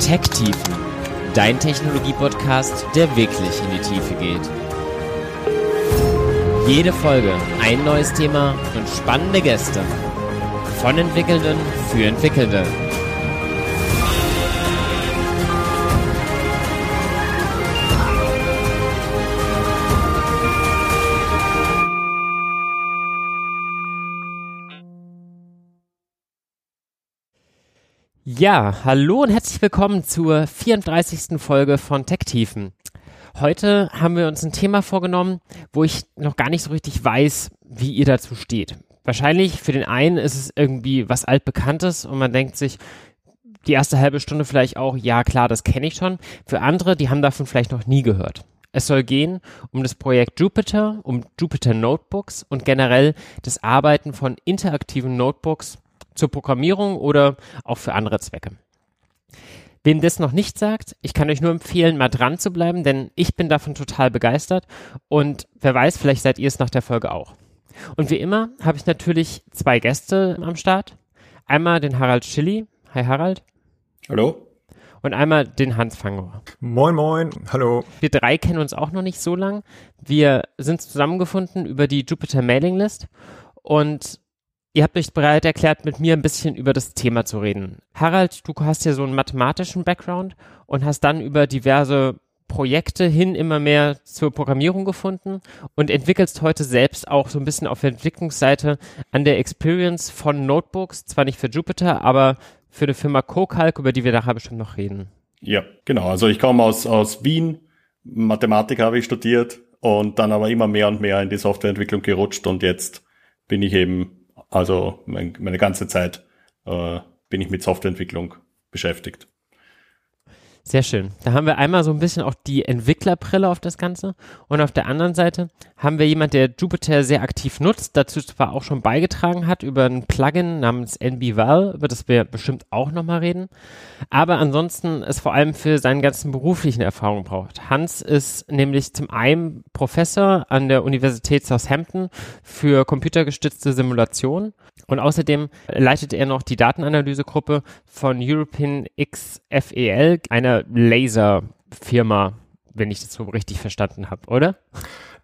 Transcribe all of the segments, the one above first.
Tech-Tiefen, dein Technologie-Podcast, der wirklich in die Tiefe geht. Jede Folge ein neues Thema und spannende Gäste. Von Entwickelnden für Entwickelnde. Ja, hallo und herzlich willkommen zur 34. Folge von Tech-Tiefen. Heute haben wir uns ein Thema vorgenommen, wo ich noch gar nicht so richtig weiß, wie ihr dazu steht. Wahrscheinlich für den einen ist es irgendwie was Altbekanntes und man denkt sich die erste halbe Stunde vielleicht auch, ja klar, das kenne ich schon. Für andere, die haben davon vielleicht noch nie gehört. Es soll gehen um das Projekt Jupyter, um Jupyter Notebooks und generell das Arbeiten von interaktiven Notebooks zur Programmierung oder auch für andere Zwecke. Wem das noch nicht sagt, ich kann euch nur empfehlen, mal dran zu bleiben, denn ich bin davon total begeistert und wer weiß, vielleicht seid ihr es nach der Folge auch. Und wie immer habe ich natürlich zwei Gäste am Start. Einmal den Harald Schilli. Hi Harald. Hallo. Und einmal den Hans Fangor. Moin, moin. Hallo. Wir drei kennen uns auch noch nicht so lang. Wir sind zusammengefunden über die Jupyter Mailing List und ihr habt euch bereit erklärt, mit mir ein bisschen über das Thema zu reden. Harald, du hast ja so einen mathematischen Background und hast dann über diverse Projekte hin immer mehr zur Programmierung gefunden und entwickelst heute selbst auch so ein bisschen auf der Entwicklungsseite an der Experience von Notebooks, zwar nicht für Jupyter, aber für eine Firma CoCalc, über die wir nachher bestimmt noch reden. Ja, genau. Also ich komme aus Wien, Mathematik habe ich studiert und dann aber immer mehr und mehr in die Softwareentwicklung gerutscht und jetzt bin ich eben meine ganze Zeit bin ich mit Softwareentwicklung beschäftigt. Sehr schön. Da haben wir einmal so ein bisschen auch die Entwicklerbrille auf das Ganze und auf der anderen Seite haben wir jemanden, der Jupyter sehr aktiv nutzt, dazu zwar auch schon beigetragen hat über ein Plugin namens NBVAL, über das wir bestimmt auch nochmal reden, aber ansonsten es vor allem für seinen ganzen beruflichen Erfahrungen braucht. Hans ist nämlich zum einen Professor an der Universität Southampton für computergestützte Simulation und außerdem leitet er noch die Datenanalysegruppe von European XFEL, einer Laserfirma, wenn ich das so richtig verstanden habe, oder?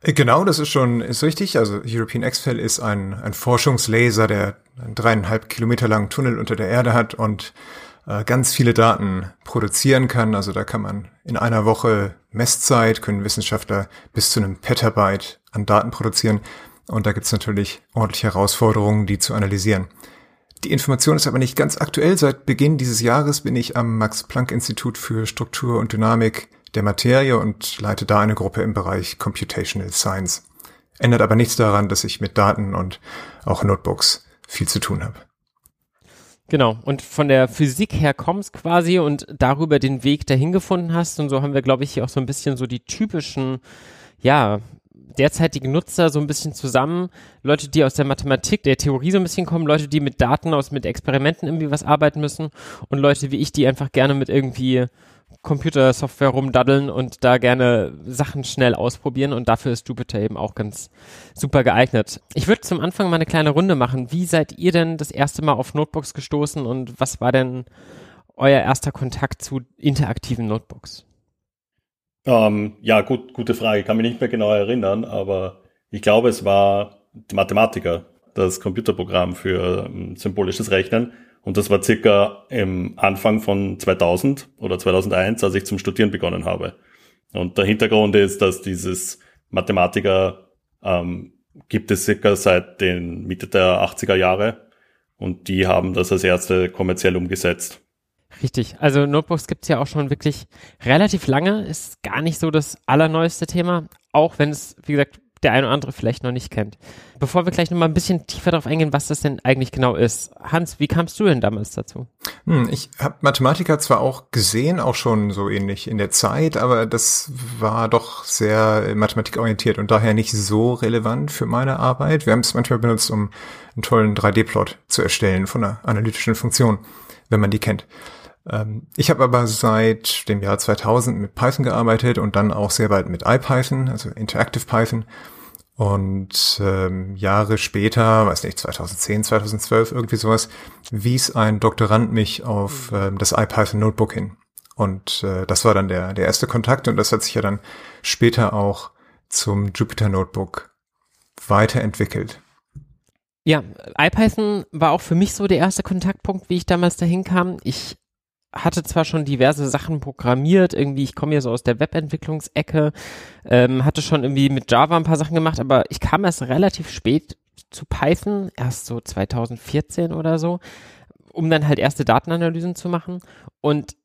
Genau, das ist richtig. Also European XFEL ist ein Forschungslaser, der einen 3,5 Kilometer langen Tunnel unter der Erde hat und ganz viele Daten produzieren kann. Also da kann man in einer Woche Messzeit, können Wissenschaftler bis zu einem Petabyte an Daten produzieren. Und da gibt es natürlich ordentliche Herausforderungen, die zu analysieren. Die Information ist aber nicht ganz aktuell. Seit Beginn dieses Jahres bin ich am Max-Planck-Institut für Struktur und Dynamik der Materie und leite da eine Gruppe im Bereich Computational Science. Ändert aber nichts daran, dass ich mit Daten und auch Notebooks viel zu tun habe. Genau, und von der Physik her kommst quasi und darüber den Weg dahin gefunden hast. Und so haben wir, glaube ich, hier auch so ein bisschen so die typischen, ja, derzeitige Nutzer so ein bisschen zusammen, Leute, die aus der Mathematik, der Theorie so ein bisschen kommen, Leute, die mit Daten mit Experimenten irgendwie was arbeiten müssen und Leute wie ich, die einfach gerne mit irgendwie Computersoftware rumdaddeln und da gerne Sachen schnell ausprobieren und dafür ist Jupyter eben auch ganz super geeignet. Ich würde zum Anfang mal eine kleine Runde machen. Wie seid ihr denn das erste Mal auf Notebooks gestoßen und was war denn euer erster Kontakt zu interaktiven Notebooks? Ja, gute Frage. Ich kann mich nicht mehr genau erinnern, aber ich glaube, es war die Mathematica, das Computerprogramm für symbolisches Rechnen. Und das war circa im Anfang von 2000 oder 2001, als ich zum Studieren begonnen habe. Und der Hintergrund ist, dass dieses Mathematica gibt es circa seit den Mitte der 80er Jahre. Und die haben das als erste kommerziell umgesetzt. Richtig, also Notebooks gibt es ja auch schon wirklich relativ lange, ist gar nicht so das allerneueste Thema, auch wenn es, wie gesagt, der eine oder andere vielleicht noch nicht kennt. Bevor wir gleich nochmal ein bisschen tiefer darauf eingehen, was das denn eigentlich genau ist. Hans, wie kamst du denn damals dazu? Ich habe Mathematica zwar auch gesehen, auch schon so ähnlich in der Zeit, aber das war doch sehr mathematikorientiert und daher nicht so relevant für meine Arbeit. Wir haben es manchmal benutzt, um einen tollen 3D-Plot zu erstellen von einer analytischen Funktion, wenn man die kennt. Ich habe aber seit dem Jahr 2000 mit Python gearbeitet und dann auch sehr bald mit IPython, also Interactive Python. Und Jahre später, weiß nicht, 2010, 2012, irgendwie sowas, wies ein Doktorand mich auf das IPython Notebook hin. Und das war dann der erste Kontakt, und das hat sich ja dann später auch zum Jupyter Notebook weiterentwickelt. Ja, IPython war auch für mich so der erste Kontaktpunkt, wie ich damals dahin kam. Ich hatte zwar schon diverse Sachen programmiert, irgendwie, ich komme ja so aus der Webentwicklungsecke, hatte schon irgendwie mit Java ein paar Sachen gemacht, aber ich kam erst relativ spät zu Python, erst so 2014 oder so, um dann halt erste Datenanalysen zu machen, und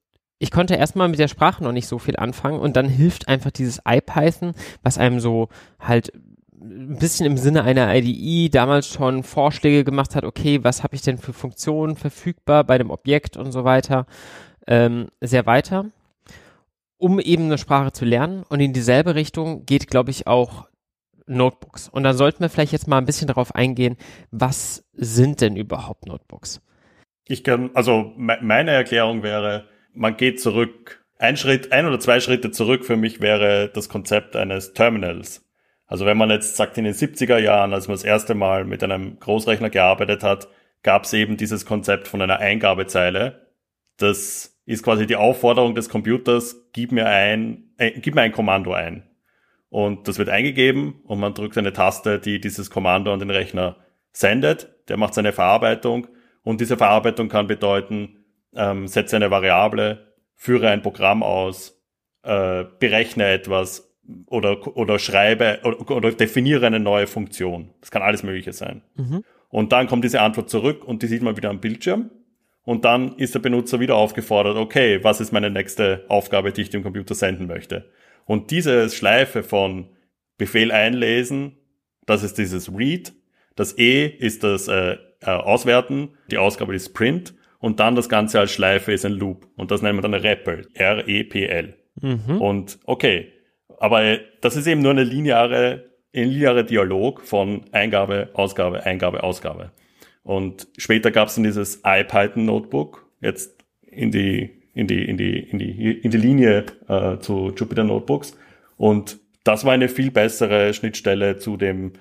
ich konnte erstmal mit der Sprache noch nicht so viel anfangen, und dann hilft einfach dieses IPython, was einem so halt ein bisschen im Sinne einer IDE damals schon Vorschläge gemacht hat, okay, was habe ich denn für Funktionen verfügbar bei dem Objekt und so weiter, sehr weiter, um eben eine Sprache zu lernen. Und in dieselbe Richtung geht, glaube ich, auch Notebooks. Und dann sollten wir vielleicht jetzt mal ein bisschen darauf eingehen, was sind denn überhaupt Notebooks? Meine Erklärung wäre, man geht zurück, ein oder zwei Schritte zurück für mich wäre das Konzept eines Terminals. Also wenn man jetzt sagt, in den 70er Jahren, als man das erste Mal mit einem Großrechner gearbeitet hat, gab es eben dieses Konzept von einer Eingabezeile. Das ist quasi die Aufforderung des Computers, gib mir ein Kommando ein. Und das wird eingegeben und man drückt eine Taste, die dieses Kommando an den Rechner sendet. Der macht seine Verarbeitung, und diese Verarbeitung kann bedeuten, setze eine Variable, führe ein Programm aus, berechne etwas oder schreibe oder definiere eine neue Funktion. Das kann alles Mögliche sein. Mhm. Und dann kommt diese Antwort zurück, und die sieht man wieder am Bildschirm. Und dann ist der Benutzer wieder aufgefordert, okay, was ist meine nächste Aufgabe, die ich dem Computer senden möchte? Und diese Schleife von Befehl einlesen, das ist dieses Read, das E ist das Auswerten, die Ausgabe ist Print. Und dann das Ganze als Schleife ist ein Loop. Und das nennt man dann REPL. R-E-P-L. Mhm. Und okay, aber das ist eben nur ein linearer Dialog von Eingabe, Ausgabe, Eingabe, Ausgabe. Und später gab es dann dieses IPython-Notebook, jetzt in die Linie zu Jupyter Notebooks. Und das war eine viel bessere Schnittstelle zu dem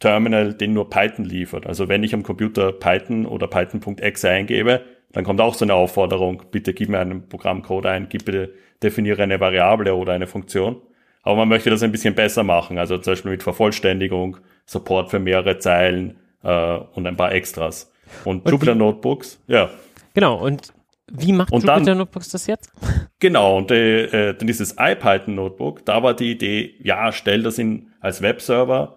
Terminal, den nur Python liefert. Also wenn ich am Computer Python oder Python.exe eingebe, dann kommt auch so eine Aufforderung, bitte gib mir einen Programmcode ein, bitte definiere eine Variable oder eine Funktion. Aber man möchte das ein bisschen besser machen, also zum Beispiel mit Vervollständigung, Support für mehrere Zeilen und ein paar Extras. Und Jupyter Notebooks, ja. Genau, und wie macht Jupyter Notebooks das jetzt? Genau, und dann dieses IPython-Notebook, da war die Idee, ja, stell das als Webserver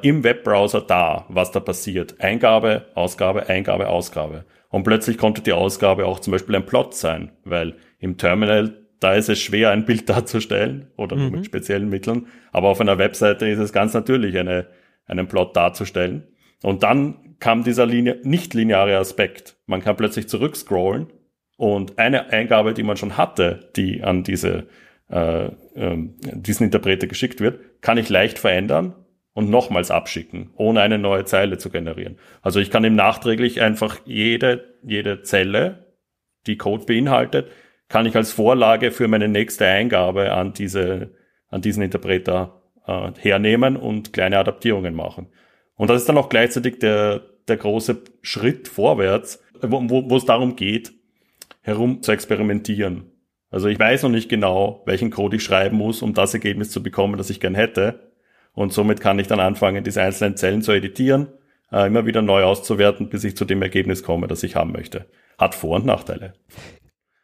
im Webbrowser da, was da passiert. Eingabe, Ausgabe, Eingabe, Ausgabe. Und plötzlich konnte die Ausgabe auch zum Beispiel ein Plot sein, weil im Terminal, da ist es schwer, ein Bild darzustellen oder mit speziellen Mitteln, aber auf einer Webseite ist es ganz natürlich, einen Plot darzustellen. Und dann kam dieser nicht-lineare Aspekt. Man kann plötzlich zurückscrollen und eine Eingabe, die man schon hatte, die an diesen Interpreter geschickt wird, kann ich leicht verändern und nochmals abschicken, ohne eine neue Zeile zu generieren. Also ich kann ihm nachträglich einfach jede Zelle, die Code beinhaltet, kann ich als Vorlage für meine nächste Eingabe an diesen Interpreter hernehmen und kleine Adaptierungen machen. Und das ist dann auch gleichzeitig der große Schritt vorwärts, wo es darum geht, herum zu experimentieren. Also ich weiß noch nicht genau, welchen Code ich schreiben muss, um das Ergebnis zu bekommen, das ich gern hätte. Und somit kann ich dann anfangen, diese einzelnen Zellen zu editieren, immer wieder neu auszuwerten, bis ich zu dem Ergebnis komme, das ich haben möchte. Hat Vor- und Nachteile.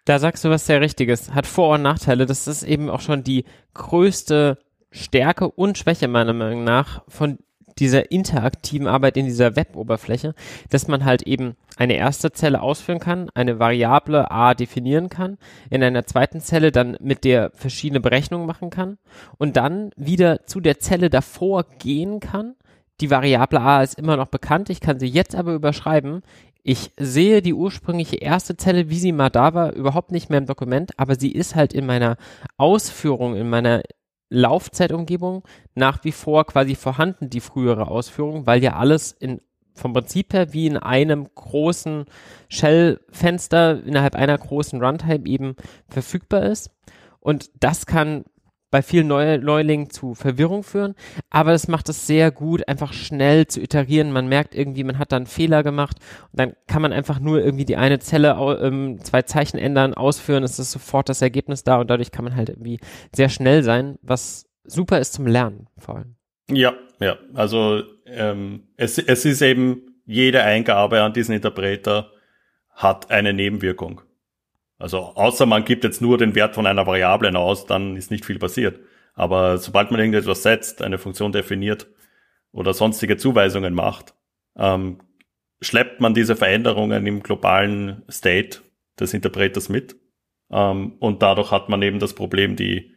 Da sagst du was sehr Richtiges. Hat Vor- und Nachteile. Das ist eben auch schon die größte Stärke und Schwäche meiner Meinung nach von dieser interaktiven Arbeit in dieser Web-Oberfläche, dass man halt eben eine erste Zelle ausführen kann, eine Variable a definieren kann, in einer zweiten Zelle dann mit der verschiedene Berechnungen machen kann und dann wieder zu der Zelle davor gehen kann. Die Variable a ist immer noch bekannt, ich kann sie jetzt aber überschreiben. Ich sehe die ursprüngliche erste Zelle, wie sie mal da war, überhaupt nicht mehr im Dokument, aber sie ist halt in meiner Ausführung, in meiner Laufzeitumgebung nach wie vor quasi vorhanden, die frühere Ausführung, weil ja alles vom Prinzip her wie in einem großen Shell-Fenster innerhalb einer großen Runtime eben verfügbar ist. Und das kann bei vielen Neulingen zu Verwirrung führen, aber das macht es sehr gut, einfach schnell zu iterieren. Man merkt irgendwie, man hat da einen Fehler gemacht und dann kann man einfach nur irgendwie die eine Zelle, 2 Zeichen ändern, ausführen, es ist sofort das Ergebnis da und dadurch kann man halt irgendwie sehr schnell sein, was super ist zum Lernen vor allem. Ja, ja, also es ist eben, jede Eingabe an diesen Interpreter hat eine Nebenwirkung. Also außer man gibt jetzt nur den Wert von einer Variablen aus, dann ist nicht viel passiert. Aber sobald man irgendetwas setzt, eine Funktion definiert oder sonstige Zuweisungen macht, schleppt man diese Veränderungen im globalen State des Interpreters mit. Und dadurch hat man eben das Problem, die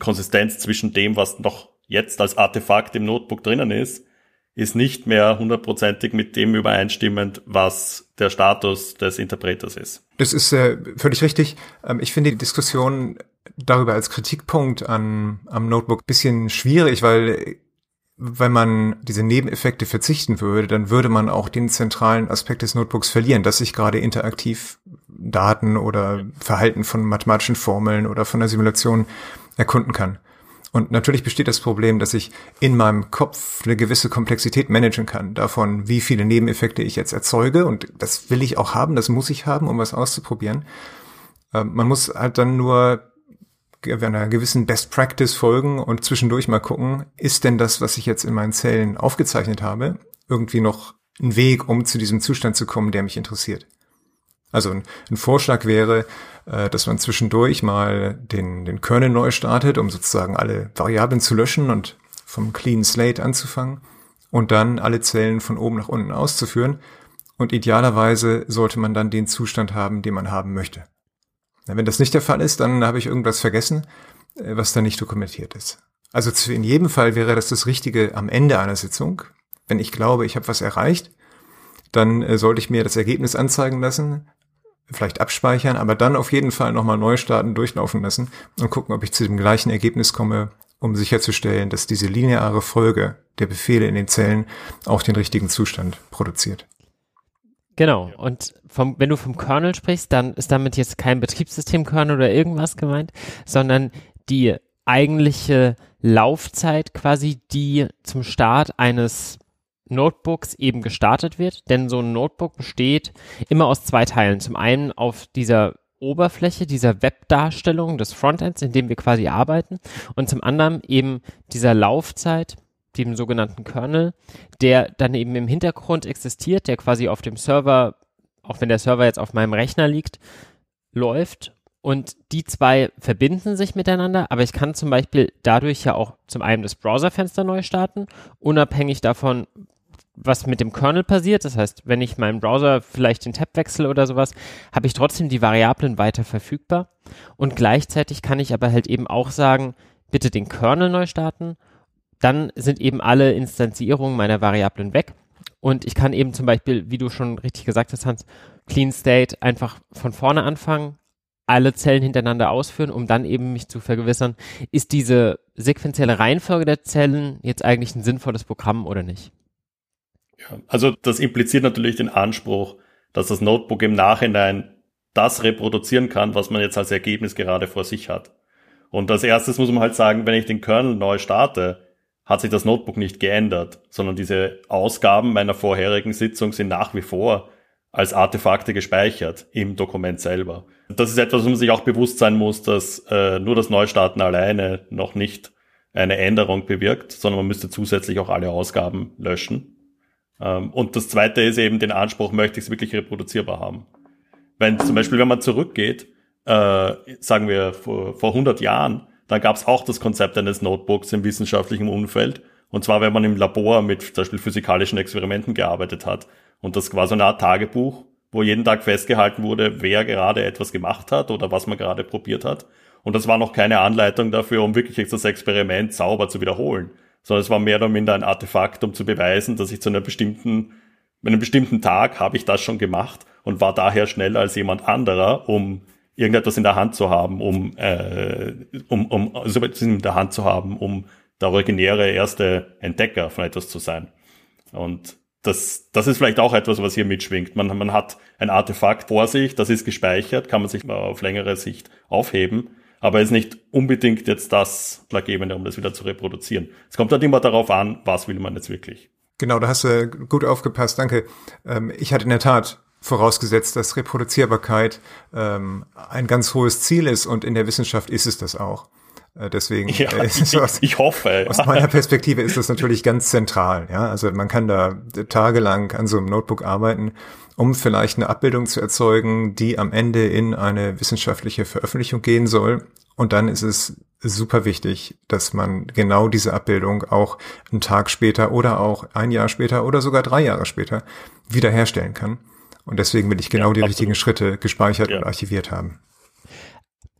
Konsistenz zwischen dem, was noch jetzt als Artefakt im Notebook drinnen ist, ist nicht mehr hundertprozentig mit dem übereinstimmend, was der Status des Interpreters ist. Das ist völlig richtig. Ich finde die Diskussion darüber als Kritikpunkt am Notebook ein bisschen schwierig, weil wenn man diese Nebeneffekte verzichten würde, dann würde man auch den zentralen Aspekt des Notebooks verlieren, dass ich gerade interaktiv Daten oder Verhalten von mathematischen Formeln oder von der Simulation erkunden kann. Und natürlich besteht das Problem, dass ich in meinem Kopf eine gewisse Komplexität managen kann, davon, wie viele Nebeneffekte ich jetzt erzeuge. Und das will ich auch haben, das muss ich haben, um was auszuprobieren. Man muss halt dann nur einer gewissen Best Practice folgen und zwischendurch mal gucken, ist denn das, was ich jetzt in meinen Zellen aufgezeichnet habe, irgendwie noch ein Weg, um zu diesem Zustand zu kommen, der mich interessiert. Also ein Vorschlag wäre, dass man zwischendurch mal den Kernel neu startet, um sozusagen alle Variablen zu löschen und vom Clean Slate anzufangen und dann alle Zellen von oben nach unten auszuführen. Und idealerweise sollte man dann den Zustand haben, den man haben möchte. Wenn das nicht der Fall ist, dann habe ich irgendwas vergessen, was da nicht dokumentiert ist. Also in jedem Fall wäre das Richtige am Ende einer Sitzung. Wenn ich glaube, ich habe was erreicht, dann sollte ich mir das Ergebnis anzeigen lassen, vielleicht abspeichern, aber dann auf jeden Fall nochmal neu starten, durchlaufen lassen und gucken, ob ich zu dem gleichen Ergebnis komme, um sicherzustellen, dass diese lineare Folge der Befehle in den Zellen auch den richtigen Zustand produziert. Genau, und wenn du vom Kernel sprichst, dann ist damit jetzt kein Betriebssystem-Kernel oder irgendwas gemeint, sondern die eigentliche Laufzeit quasi, die zum Start eines Notebooks eben gestartet wird, denn so ein Notebook besteht immer aus 2 Teilen. Zum einen auf dieser Oberfläche, dieser Webdarstellung des Frontends, in dem wir quasi arbeiten, und zum anderen eben dieser Laufzeit, dem sogenannten Kernel, der dann eben im Hintergrund existiert, der quasi auf dem Server, auch wenn der Server jetzt auf meinem Rechner liegt, läuft. Und die 2 verbinden sich miteinander, aber ich kann zum Beispiel dadurch ja auch zum einen das Browserfenster neu starten, unabhängig davon, was mit dem Kernel passiert. Das heißt, wenn ich meinen Browser vielleicht den Tab wechsle oder sowas, habe ich trotzdem die Variablen weiter verfügbar. Und gleichzeitig kann ich aber halt eben auch sagen, bitte den Kernel neu starten. Dann sind eben alle Instanzierungen meiner Variablen weg. Und ich kann eben zum Beispiel, wie du schon richtig gesagt hast, Hans, Clean State einfach von vorne anfangen, alle Zellen hintereinander ausführen, um dann eben mich zu vergewissern, ist diese sequenzielle Reihenfolge der Zellen jetzt eigentlich ein sinnvolles Programm oder nicht? Ja, also das impliziert natürlich den Anspruch, dass das Notebook im Nachhinein das reproduzieren kann, was man jetzt als Ergebnis gerade vor sich hat. Und als erstes muss man halt sagen, wenn ich den Kernel neu starte, hat sich das Notebook nicht geändert, sondern diese Ausgaben meiner vorherigen Sitzung sind nach wie vor als Artefakte gespeichert im Dokument selber. Das ist etwas, wo man sich auch bewusst sein muss, dass nur das Neustarten alleine noch nicht eine Änderung bewirkt, sondern man müsste zusätzlich auch alle Ausgaben löschen. Und das Zweite ist eben den Anspruch, möchte ich es wirklich reproduzierbar haben. Wenn zum Beispiel, wenn man zurückgeht, sagen wir vor 100 Jahren, dann gab es auch das Konzept eines Notebooks im wissenschaftlichen Umfeld. Und zwar, wenn man im Labor mit zum Beispiel physikalischen Experimenten gearbeitet hat. Und das war so eine Art Tagebuch, wo jeden Tag festgehalten wurde, wer gerade etwas gemacht hat oder was man gerade probiert hat. Und das war noch keine Anleitung dafür, um wirklich jetzt das Experiment sauber zu wiederholen, sondern es war mehr oder minder ein Artefakt, um zu beweisen, dass ich zu einem bestimmten Tag habe ich das schon gemacht und war daher schneller als jemand anderer, um irgendetwas in der Hand zu haben, um der originäre erste Entdecker von etwas zu sein. Und das ist vielleicht auch etwas, was hier mitschwingt. Man hat ein Artefakt vor sich, das ist gespeichert, kann man sich auf längere Sicht aufheben, aber ist nicht unbedingt jetzt das Pluggebende, um das wieder zu reproduzieren. Es kommt halt immer darauf an, was will man jetzt wirklich. Genau, da hast du gut aufgepasst, danke. Ich hatte in der Tat vorausgesetzt, dass Reproduzierbarkeit ein ganz hohes Ziel ist, und in der Wissenschaft ist es das auch. Deswegen, ja, ich hoffe. Aus meiner Perspektive ist das natürlich ganz zentral. Ja, also man kann da tagelang an so einem Notebook arbeiten, um vielleicht eine Abbildung zu erzeugen, die am Ende in eine wissenschaftliche Veröffentlichung gehen soll. Und dann ist es super wichtig, dass man genau diese Abbildung auch einen Tag später oder auch ein Jahr später oder sogar 3 Jahre später wiederherstellen kann. Und deswegen will ich genau die richtigen Schritte gespeichert und archiviert haben.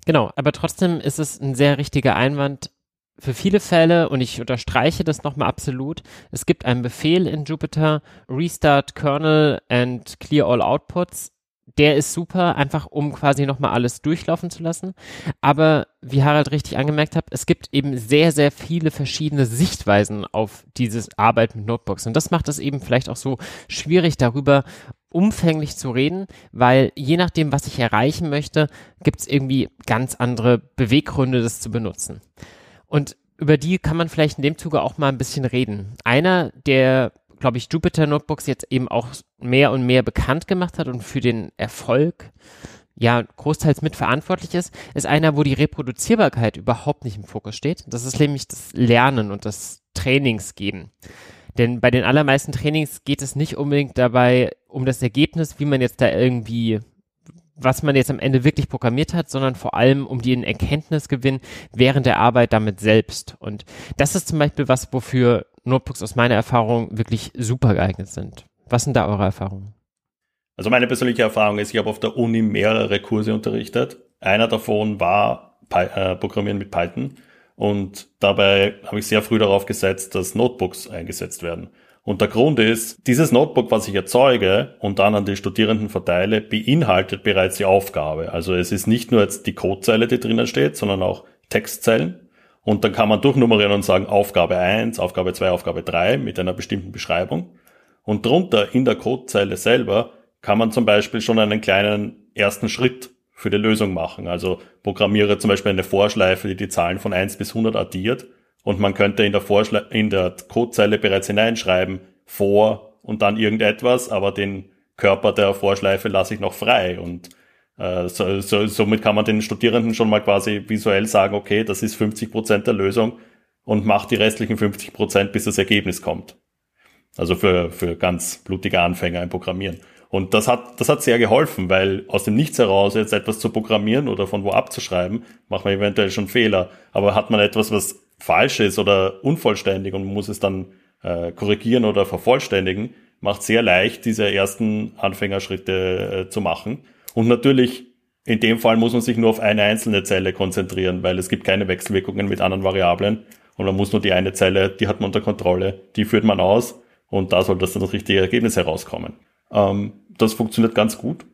Genau, aber trotzdem ist es ein sehr richtiger Einwand für viele Fälle, und ich unterstreiche das nochmal absolut. Es gibt einen Befehl in Jupyter, Restart Kernel and Clear All Outputs. Der ist super, einfach um quasi nochmal alles durchlaufen zu lassen. Aber wie Harald richtig angemerkt hat, es gibt eben sehr, sehr viele verschiedene Sichtweisen auf diese Arbeit mit Notebooks. Und das macht es eben vielleicht auch so schwierig, darüber umfänglich zu reden, weil je nachdem, was ich erreichen möchte, gibt es irgendwie ganz andere Beweggründe, das zu benutzen. Und über die kann man vielleicht in dem Zuge auch mal ein bisschen reden. Einer, der, glaube ich, Jupyter Notebooks jetzt eben auch mehr und mehr bekannt gemacht hat und für den Erfolg ja großteils mitverantwortlich ist, ist einer, wo die Reproduzierbarkeit überhaupt nicht im Fokus steht. Das ist nämlich das Lernen und das Trainingsgeben. Denn bei den allermeisten Trainings geht es nicht unbedingt dabei um das Ergebnis, wie man jetzt da irgendwie, was man jetzt am Ende wirklich programmiert hat, sondern vor allem um den Erkenntnisgewinn während der Arbeit damit selbst. Und das ist zum Beispiel was, wofür Notebooks aus meiner Erfahrung wirklich super geeignet sind. Was sind da eure Erfahrungen? Also meine persönliche Erfahrung ist, ich habe auf der Uni mehrere Kurse unterrichtet. Einer davon war Programmieren mit Python. Und dabei habe ich sehr früh darauf gesetzt, dass Notebooks eingesetzt werden. Und der Grund ist, dieses Notebook, was ich erzeuge und dann an die Studierenden verteile, beinhaltet bereits die Aufgabe. Also es ist nicht nur jetzt die Codezeile, die drinnen steht, sondern auch Textzeilen. Und dann kann man durchnummerieren und sagen, Aufgabe 1, Aufgabe 2, Aufgabe 3 mit einer bestimmten Beschreibung. Und drunter in der Codezeile selber kann man zum Beispiel schon einen kleinen ersten Schritt für die Lösung machen. Also programmiere zum Beispiel eine Vorschleife, die die Zahlen von 1 bis 100 addiert, und man könnte in der Codezeile bereits hineinschreiben, vor und dann irgendetwas, aber den Körper der Vorschleife lasse ich noch frei, und somit kann man den Studierenden schon mal quasi visuell sagen, okay, das ist 50% der Lösung und macht die restlichen 50%, bis das Ergebnis kommt. Also für ganz blutige Anfänger im Programmieren. Und das hat sehr geholfen, weil aus dem Nichts heraus jetzt etwas zu programmieren oder von wo abzuschreiben, macht man eventuell schon Fehler. Aber hat man etwas, was falsch ist oder unvollständig, und man muss es dann korrigieren oder vervollständigen, macht sehr leicht, diese ersten Anfängerschritte zu machen. Und natürlich, in dem Fall muss man sich nur auf eine einzelne Zelle konzentrieren, weil es gibt keine Wechselwirkungen mit anderen Variablen. Und man muss nur die eine Zelle, die hat man unter Kontrolle, die führt man aus, und da soll das richtige Ergebnis herauskommen. Das funktioniert ganz gut.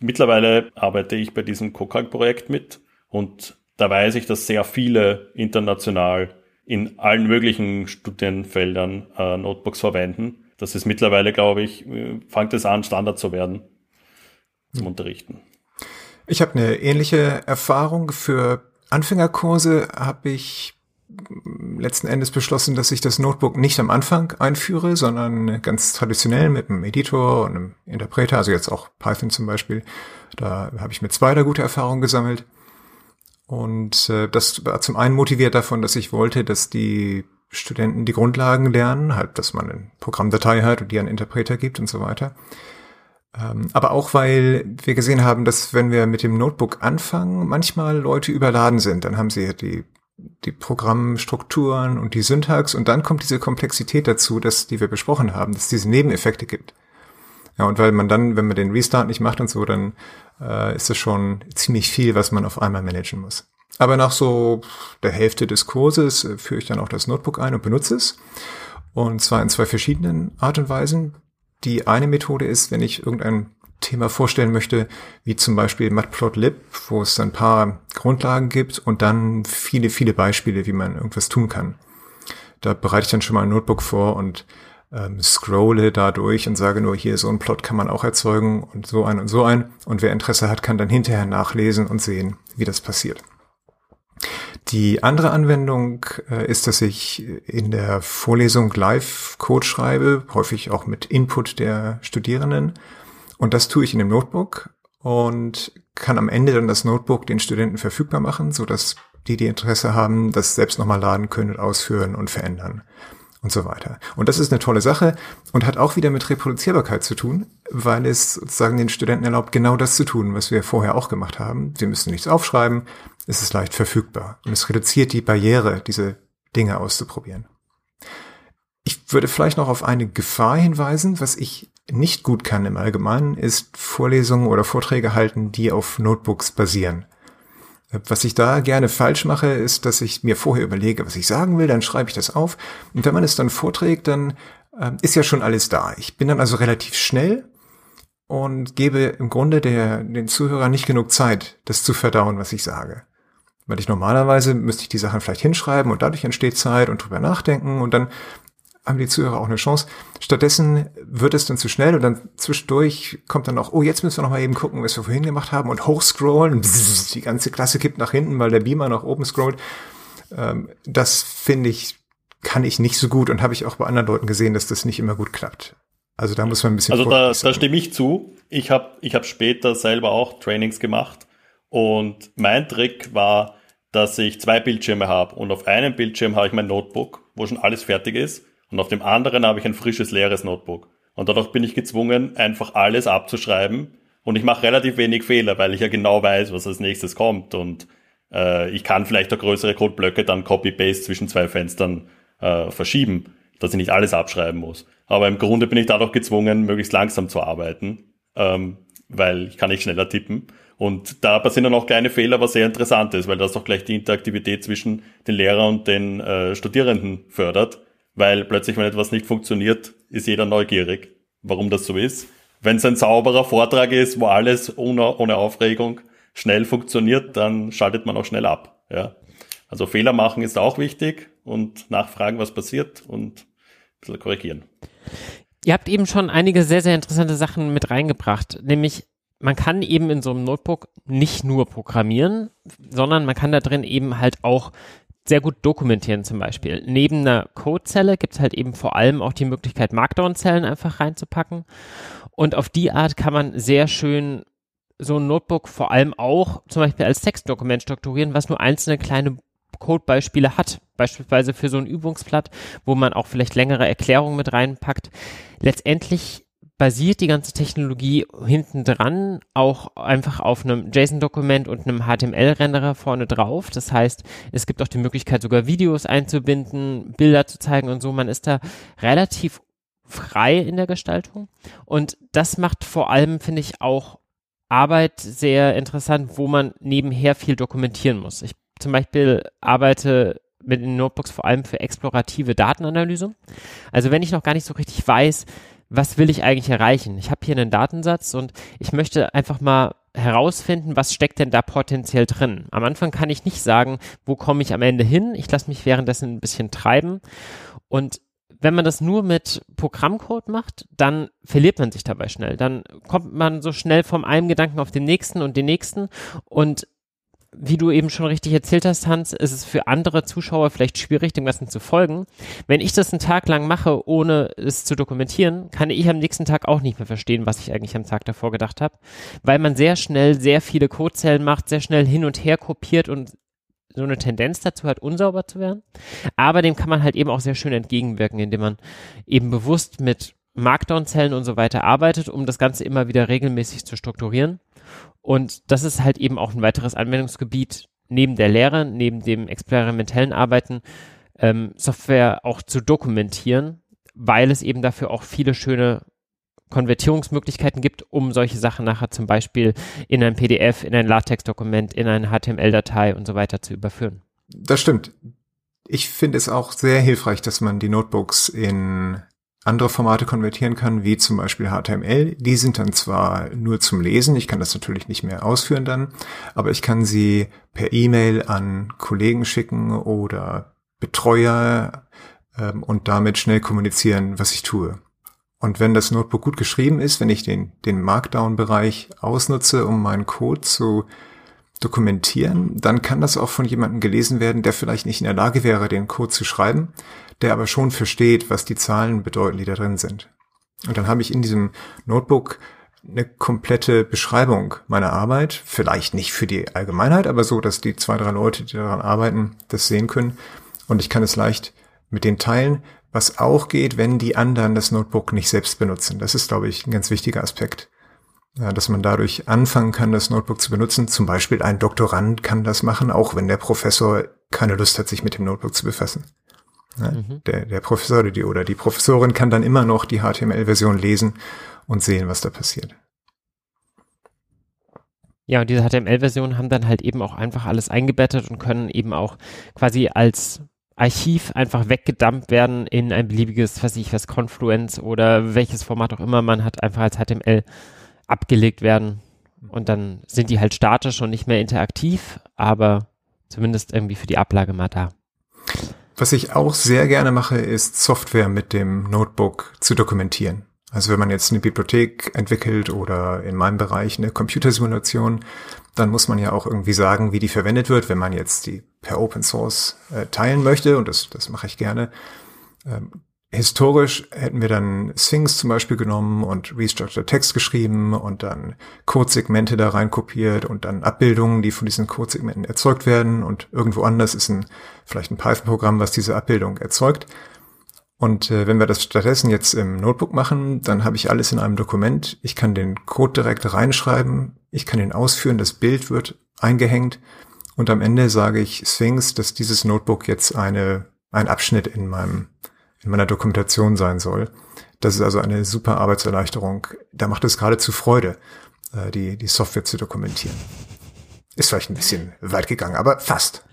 Mittlerweile arbeite ich bei diesem CoCalc-Projekt mit, und da weiß ich, dass sehr viele international in allen möglichen Studienfeldern Notebooks verwenden. Das ist mittlerweile, glaube ich, fängt es an, Standard zu werden im Unterrichten. Ich habe eine ähnliche Erfahrung. Für Anfängerkurse habe ich letzten Endes beschlossen, dass ich das Notebook nicht am Anfang einführe, sondern ganz traditionell mit einem Editor und einem Interpreter, also jetzt auch Python zum Beispiel. Da habe ich mit Spider gute Erfahrungen gesammelt. Und das war zum einen motiviert davon, dass ich wollte, dass die Studenten die Grundlagen lernen, halt, dass man eine Programmdatei hat und die einen Interpreter gibt und so weiter. Aber auch, weil wir gesehen haben, dass wenn wir mit dem Notebook anfangen, manchmal Leute überladen sind. Dann haben sie die Programmstrukturen und die Syntax, und dann kommt diese Komplexität dazu, die wir besprochen haben, dass es diese Nebeneffekte gibt. Ja, und weil man dann, wenn man den Restart nicht macht und so, dann ist das schon ziemlich viel, was man auf einmal managen muss. Aber nach so der Hälfte des Kurses führe ich dann auch das Notebook ein und benutze es. Und zwar in 2 verschiedenen Art und Weisen. Die eine Methode ist, wenn ich irgendein Thema vorstellen möchte, wie zum Beispiel Matplotlib, wo es dann ein paar Grundlagen gibt und dann viele, viele Beispiele, wie man irgendwas tun kann. Da bereite ich dann schon mal ein Notebook vor und scrolle da durch und sage nur, hier so ein Plot kann man auch erzeugen und so ein und so ein. Und wer Interesse hat, kann dann hinterher nachlesen und sehen, wie das passiert. Die andere Anwendung ist, dass ich in der Vorlesung live Code schreibe, häufig auch mit Input der Studierenden. Und das tue ich in dem Notebook und kann am Ende dann das Notebook den Studenten verfügbar machen, sodass die, die Interesse haben, das selbst nochmal laden können und ausführen und verändern und so weiter. Und das ist eine tolle Sache und hat auch wieder mit Reproduzierbarkeit zu tun, weil es sozusagen den Studenten erlaubt, genau das zu tun, was wir vorher auch gemacht haben. Sie müssen nichts aufschreiben, es ist leicht verfügbar. Und es reduziert die Barriere, diese Dinge auszuprobieren. Ich würde vielleicht noch auf eine Gefahr hinweisen, was ich nicht gut kann im Allgemeinen, ist Vorlesungen oder Vorträge halten, die auf Notebooks basieren. Was ich da gerne falsch mache, ist, dass ich mir vorher überlege, was ich sagen will, dann schreibe ich das auf. Und wenn man es dann vorträgt, dann ist ja schon alles da. Ich bin dann also relativ schnell und gebe im Grunde den Zuhörern nicht genug Zeit, das zu verdauen, was ich sage. Weil ich normalerweise müsste ich die Sachen vielleicht hinschreiben und dadurch entsteht Zeit und drüber nachdenken und dann haben die Zuhörer auch eine Chance. Stattdessen wird es dann zu schnell und dann zwischendurch kommt dann auch, oh, jetzt müssen wir noch mal eben gucken, was wir vorhin gemacht haben und hochscrollen. Die ganze Klasse kippt nach hinten, weil der Beamer nach oben scrollt. Das finde ich, kann ich nicht so gut und habe ich auch bei anderen Leuten gesehen, dass das nicht immer gut klappt. Also da muss man ein bisschen... Also da stimme ich zu. Ich habe später selber auch Trainings gemacht und mein Trick war, dass ich zwei Bildschirme habe und auf einem Bildschirm habe ich mein Notebook, wo schon alles fertig ist. Und auf dem anderen habe ich ein frisches, leeres Notebook. Und dadurch bin ich gezwungen, einfach alles abzuschreiben. Und ich mache relativ wenig Fehler, weil ich ja genau weiß, was als nächstes kommt. Und ich kann vielleicht auch größere Codeblöcke dann Copy-Paste zwischen zwei Fenstern verschieben, dass ich nicht alles abschreiben muss. Aber im Grunde bin ich dadurch gezwungen, möglichst langsam zu arbeiten, weil ich kann nicht schneller tippen. Und da passieren dann auch kleine Fehler, was sehr interessant ist, weil das doch gleich die Interaktivität zwischen den Lehrer und den Studierenden fördert. Weil plötzlich, wenn etwas nicht funktioniert, ist jeder neugierig, warum das so ist. Wenn es ein sauberer Vortrag ist, wo alles ohne Aufregung schnell funktioniert, dann schaltet man auch schnell ab. Ja. Also Fehler machen ist auch wichtig und nachfragen, was passiert und ein bisschen korrigieren. Ihr habt eben schon einige sehr, sehr interessante Sachen mit reingebracht, nämlich man kann eben in so einem Notebook nicht nur programmieren, sondern man kann da drin eben halt auch sehr gut dokumentieren zum Beispiel. Neben einer Codezelle gibt es halt eben vor allem auch die Möglichkeit, Markdown-Zellen einfach reinzupacken. Und auf die Art kann man sehr schön so ein Notebook vor allem auch zum Beispiel als Textdokument strukturieren, was nur einzelne kleine Codebeispiele hat. Beispielsweise für so ein Übungsblatt, wo man auch vielleicht längere Erklärungen mit reinpackt. Letztendlich basiert die ganze Technologie hinten dran auch einfach auf einem JSON-Dokument und einem HTML-Renderer vorne drauf. Das heißt, es gibt auch die Möglichkeit, sogar Videos einzubinden, Bilder zu zeigen und so. Man ist da relativ frei in der Gestaltung. Und das macht vor allem, finde ich, auch Arbeit sehr interessant, wo man nebenher viel dokumentieren muss. Ich zum Beispiel arbeite mit den Notebooks vor allem für explorative Datenanalyse. Also wenn ich noch gar nicht so richtig weiß, was will ich eigentlich erreichen? Ich habe hier einen Datensatz und ich möchte einfach mal herausfinden, was steckt denn da potenziell drin. Am Anfang kann ich nicht sagen, wo komme ich am Ende hin. Ich lasse mich währenddessen ein bisschen treiben. Und wenn man das nur mit Programmcode macht, dann verliert man sich dabei schnell. Dann kommt man so schnell vom einen Gedanken auf den nächsten und wie du eben schon richtig erzählt hast, Hans, ist es für andere Zuschauer vielleicht schwierig, dem Ganzen zu folgen. Wenn ich das einen Tag lang mache, ohne es zu dokumentieren, kann ich am nächsten Tag auch nicht mehr verstehen, was ich eigentlich am Tag davor gedacht habe, weil man sehr schnell sehr viele Codezellen macht, sehr schnell hin und her kopiert und so eine Tendenz dazu hat, unsauber zu werden. Aber dem kann man halt eben auch sehr schön entgegenwirken, indem man eben bewusst mit Markdown-Zellen und so weiter arbeitet, um das Ganze immer wieder regelmäßig zu strukturieren. Und das ist halt eben auch ein weiteres Anwendungsgebiet neben der Lehre, neben dem experimentellen Arbeiten, Software auch zu dokumentieren, weil es eben dafür auch viele schöne Konvertierungsmöglichkeiten gibt, um solche Sachen nachher zum Beispiel in ein PDF, in ein LaTeX-Dokument, in eine HTML-Datei und so weiter zu überführen. Das stimmt. Ich finde es auch sehr hilfreich, dass man die Notebooks in andere Formate konvertieren kann, wie zum Beispiel HTML. Die sind dann zwar nur zum Lesen, ich kann das natürlich nicht mehr ausführen dann, aber ich kann sie per E-Mail an Kollegen schicken oder Betreuer und damit schnell kommunizieren, was ich tue. Und wenn das Notebook gut geschrieben ist, wenn ich den Markdown-Bereich ausnutze, um meinen Code zu dokumentieren, dann kann das auch von jemandem gelesen werden, der vielleicht nicht in der Lage wäre, den Code zu schreiben, der aber schon versteht, was die Zahlen bedeuten, die da drin sind. Und dann habe ich in diesem Notebook eine komplette Beschreibung meiner Arbeit, vielleicht nicht für die Allgemeinheit, aber so, dass die 2, 3 Leute, die daran arbeiten, das sehen können. Und ich kann es leicht mit denen teilen, was auch geht, wenn die anderen das Notebook nicht selbst benutzen. Das ist, glaube ich, ein ganz wichtiger Aspekt, ja, dass man dadurch anfangen kann, das Notebook zu benutzen. Zum Beispiel ein Doktorand kann das machen, auch wenn der Professor keine Lust hat, sich mit dem Notebook zu befassen. Ja, der Professor oder die Professorin kann dann immer noch die HTML-Version lesen und sehen, was da passiert. Ja, und diese HTML-Versionen haben dann halt eben auch einfach alles eingebettet und können eben auch quasi als Archiv einfach weggedumpt werden in ein beliebiges, Confluence oder welches Format auch immer man hat, einfach als HTML abgelegt werden. Und dann sind die halt statisch und nicht mehr interaktiv, aber zumindest irgendwie für die Ablage mal da. Was ich auch sehr gerne mache, ist Software mit dem Notebook zu dokumentieren. Also wenn man jetzt eine Bibliothek entwickelt oder in meinem Bereich eine Computersimulation, dann muss man ja auch irgendwie sagen, wie die verwendet wird, wenn man jetzt die per Open Source teilen möchte, und das mache ich gerne. Historisch hätten wir dann Sphinx zum Beispiel genommen und Restructured Text geschrieben und dann Codesegmente da rein kopiert und dann Abbildungen, die von diesen Codesegmenten erzeugt werden, und irgendwo anders ist vielleicht ein Python-Programm, was diese Abbildung erzeugt. Und wenn wir das stattdessen jetzt im Notebook machen, dann habe ich alles in einem Dokument. Ich kann den Code direkt reinschreiben, ich kann ihn ausführen, das Bild wird eingehängt und am Ende sage ich Sphinx, dass dieses Notebook jetzt ein Abschnitt in meiner Dokumentation sein soll. Das ist also eine super Arbeitserleichterung. Da macht es geradezu Freude, die Software zu dokumentieren. Ist vielleicht ein bisschen weit gegangen, aber fast.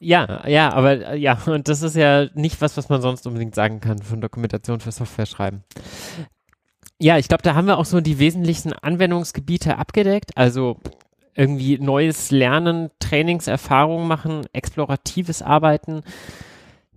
Ja, aber ja, und das ist ja nicht was man sonst unbedingt sagen kann von Dokumentation für Software schreiben. Ja, ich glaube, da haben wir auch so die wesentlichen Anwendungsgebiete abgedeckt, also irgendwie neues Lernen, Trainingserfahrungen machen, exploratives Arbeiten,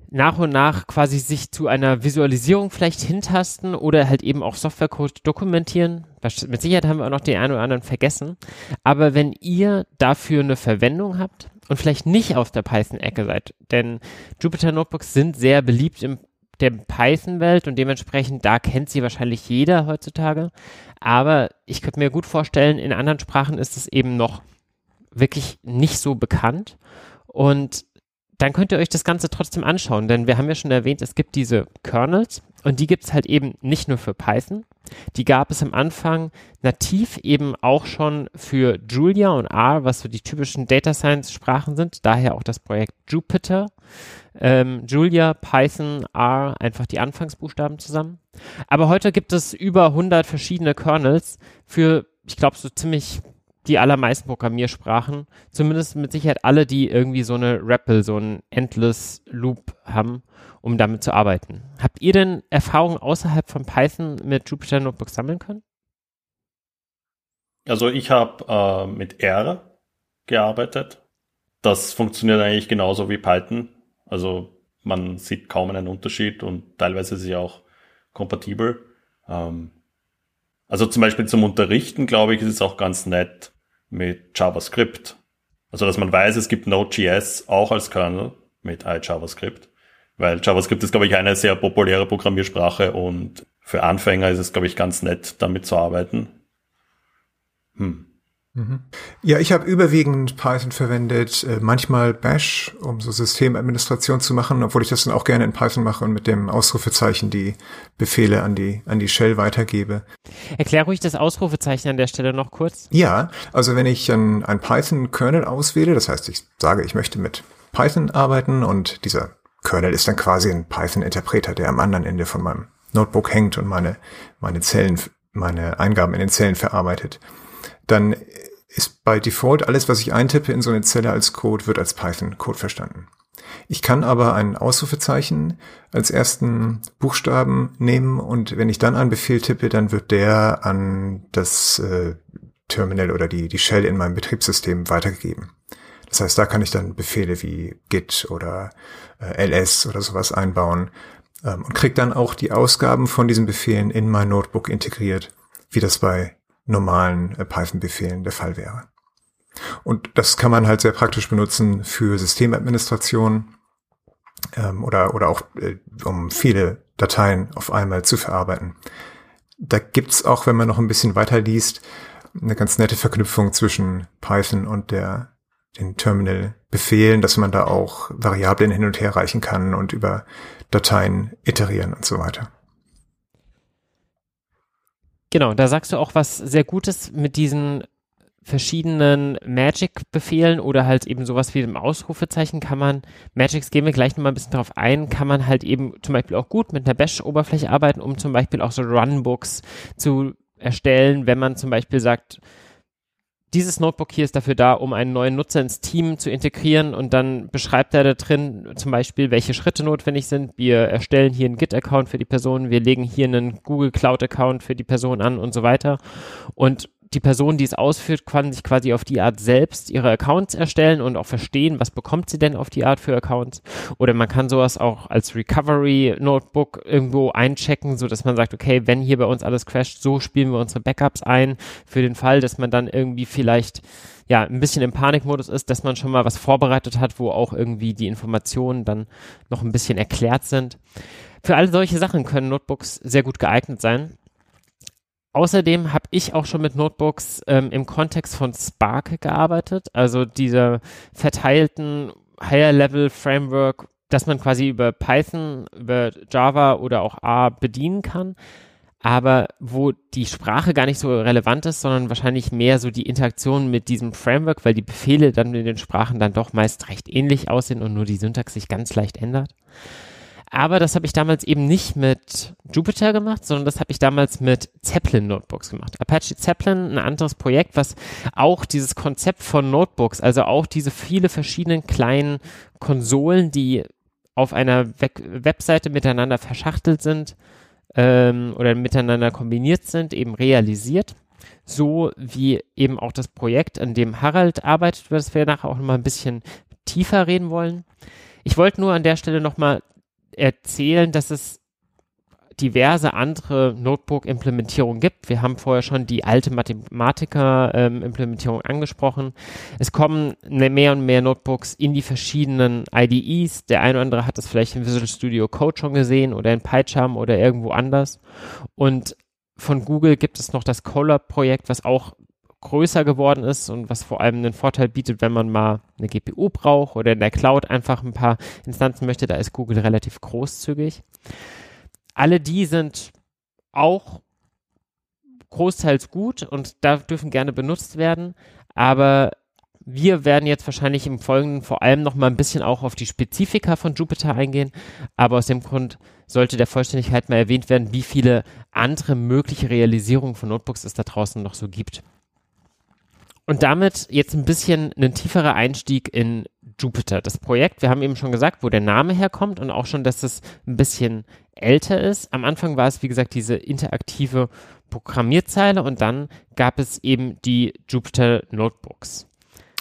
nach und nach quasi sich zu einer Visualisierung vielleicht hintasten oder halt eben auch Softwarecode dokumentieren. Mit Sicherheit haben wir auch noch den einen oder anderen vergessen. Aber wenn ihr dafür eine Verwendung habt und vielleicht nicht aus der Python-Ecke seid, denn Jupyter-Notebooks sind sehr beliebt in der Python-Welt und dementsprechend, da kennt sie wahrscheinlich jeder heutzutage. Aber ich könnte mir gut vorstellen, in anderen Sprachen ist es eben noch wirklich nicht so bekannt. Und dann könnt ihr euch das Ganze trotzdem anschauen, denn wir haben ja schon erwähnt, es gibt diese Kernels und die gibt es halt eben nicht nur für Python, die gab es am Anfang nativ eben auch schon für Julia und R, was so die typischen Data Science Sprachen sind, daher auch das Projekt Jupyter, Julia, Python, R, einfach die Anfangsbuchstaben zusammen. Aber heute gibt es über 100 verschiedene Kernels für, ich glaube, so ziemlich die allermeisten Programmiersprachen, zumindest mit Sicherheit alle, die irgendwie so eine REPL, so einen Endless Loop haben, um damit zu arbeiten. Habt ihr denn Erfahrungen außerhalb von Python mit Jupyter Notebooks sammeln können? Also ich habe mit R gearbeitet. Das funktioniert eigentlich genauso wie Python. Also man sieht kaum einen Unterschied und teilweise ist sie auch kompatibel. Also zum Beispiel zum Unterrichten, glaube ich, ist es auch ganz nett mit JavaScript. Also dass man weiß, es gibt Node.js auch als Kernel mit iJavaScript, weil JavaScript ist, glaube ich, eine sehr populäre Programmiersprache und für Anfänger ist es, glaube ich, ganz nett, damit zu arbeiten. Ja, ich habe überwiegend Python verwendet, manchmal Bash, um so Systemadministration zu machen, obwohl ich das dann auch gerne in Python mache und mit dem Ausrufezeichen die Befehle an die Shell weitergebe. Erklär ruhig das Ausrufezeichen an der Stelle noch kurz. Ja, also wenn ich einen Python-Kernel auswähle, das heißt, ich sage, ich möchte mit Python arbeiten und dieser Kernel ist dann quasi ein Python-Interpreter, der am anderen Ende von meinem Notebook hängt und meine Eingaben in den Zellen verarbeitet. Dann ist bei Default alles, was ich eintippe in so eine Zelle als Code, wird als Python-Code verstanden. Ich kann aber ein Ausrufezeichen als ersten Buchstaben nehmen und wenn ich dann einen Befehl tippe, dann wird der an das Terminal oder die Shell in meinem Betriebssystem weitergegeben. Das heißt, da kann ich dann Befehle wie Git oder ls oder sowas einbauen, und kriege dann auch die Ausgaben von diesen Befehlen in mein Notebook integriert, wie das bei normalen Python-Befehlen der Fall wäre. Und das kann man halt sehr praktisch benutzen für Systemadministration oder auch um viele Dateien auf einmal zu verarbeiten. Da gibt's auch, wenn man noch ein bisschen weiter liest, eine ganz nette Verknüpfung zwischen Python und den Terminal-Befehlen, dass man da auch Variablen hin und her reichen kann und über Dateien iterieren und so weiter. Genau, da sagst du auch was sehr Gutes mit diesen verschiedenen Magic-Befehlen oder halt eben sowas wie dem Ausrufezeichen kann man, Magics gehen wir gleich nochmal ein bisschen drauf ein, kann man halt eben zum Beispiel auch gut mit einer Bash-Oberfläche arbeiten, um zum Beispiel auch so Runbooks zu erstellen, wenn man zum Beispiel sagt, dieses Notebook hier ist dafür da, um einen neuen Nutzer ins Team zu integrieren und dann beschreibt er da drin zum Beispiel, welche Schritte notwendig sind. Wir erstellen hier einen Git-Account für die Person, wir legen hier einen Google Cloud-Account für die Person an und so weiter. Und die Person, die es ausführt, kann sich quasi auf die Art selbst ihre Accounts erstellen und auch verstehen, was bekommt sie denn auf die Art für Accounts. Oder man kann sowas auch als Recovery-Notebook irgendwo einchecken, sodass man sagt, okay, wenn hier bei uns alles crasht, so spielen wir unsere Backups ein für den Fall, dass man dann irgendwie vielleicht ja ein bisschen im Panikmodus ist, dass man schon mal was vorbereitet hat, wo auch irgendwie die Informationen dann noch ein bisschen erklärt sind. Für all solche Sachen können Notebooks sehr gut geeignet sein. Außerdem habe ich auch schon mit Notebooks im Kontext von Spark gearbeitet, also dieser verteilten Higher-Level-Framework, das man quasi über Python, über Java oder auch R bedienen kann, aber wo die Sprache gar nicht so relevant ist, sondern wahrscheinlich mehr so die Interaktion mit diesem Framework, weil die Befehle dann in den Sprachen dann doch meist recht ähnlich aussehen und nur die Syntax sich ganz leicht ändert. Aber das habe ich damals eben nicht mit Jupyter gemacht, sondern das habe ich damals mit Zeppelin-Notebooks gemacht. Apache Zeppelin, ein anderes Projekt, was auch dieses Konzept von Notebooks, also auch diese viele verschiedenen kleinen Konsolen, die auf einer Webseite miteinander verschachtelt sind oder miteinander kombiniert sind, eben realisiert. So wie eben auch das Projekt, an dem Harald arbeitet, über das wir nachher auch nochmal ein bisschen tiefer reden wollen. Ich wollte nur an der Stelle nochmal erzählen, dass es diverse andere Notebook-Implementierungen gibt. Wir haben vorher schon die alte Mathematica-Implementierung angesprochen. Es kommen mehr und mehr Notebooks in die verschiedenen IDEs. Der eine oder andere hat das vielleicht in Visual Studio Code schon gesehen oder in PyCharm oder irgendwo anders. Und von Google gibt es noch das Colab-Projekt, was auch größer geworden ist und was vor allem einen Vorteil bietet, wenn man mal eine GPU braucht oder in der Cloud einfach ein paar Instanzen möchte, da ist Google relativ großzügig. Alle die sind auch großteils gut und da dürfen gerne benutzt werden, aber wir werden jetzt wahrscheinlich im Folgenden vor allem noch mal ein bisschen auch auf die Spezifika von Jupyter eingehen, aber aus dem Grund sollte der Vollständigkeit mal erwähnt werden, wie viele andere mögliche Realisierungen von Notebooks es da draußen noch so gibt. Und damit jetzt ein bisschen ein tieferer Einstieg in Jupyter. Das Projekt, wir haben eben schon gesagt, wo der Name herkommt und auch schon, dass es ein bisschen älter ist. Am Anfang war es, wie gesagt, diese interaktive Programmierzeile und dann gab es eben die Jupyter Notebooks.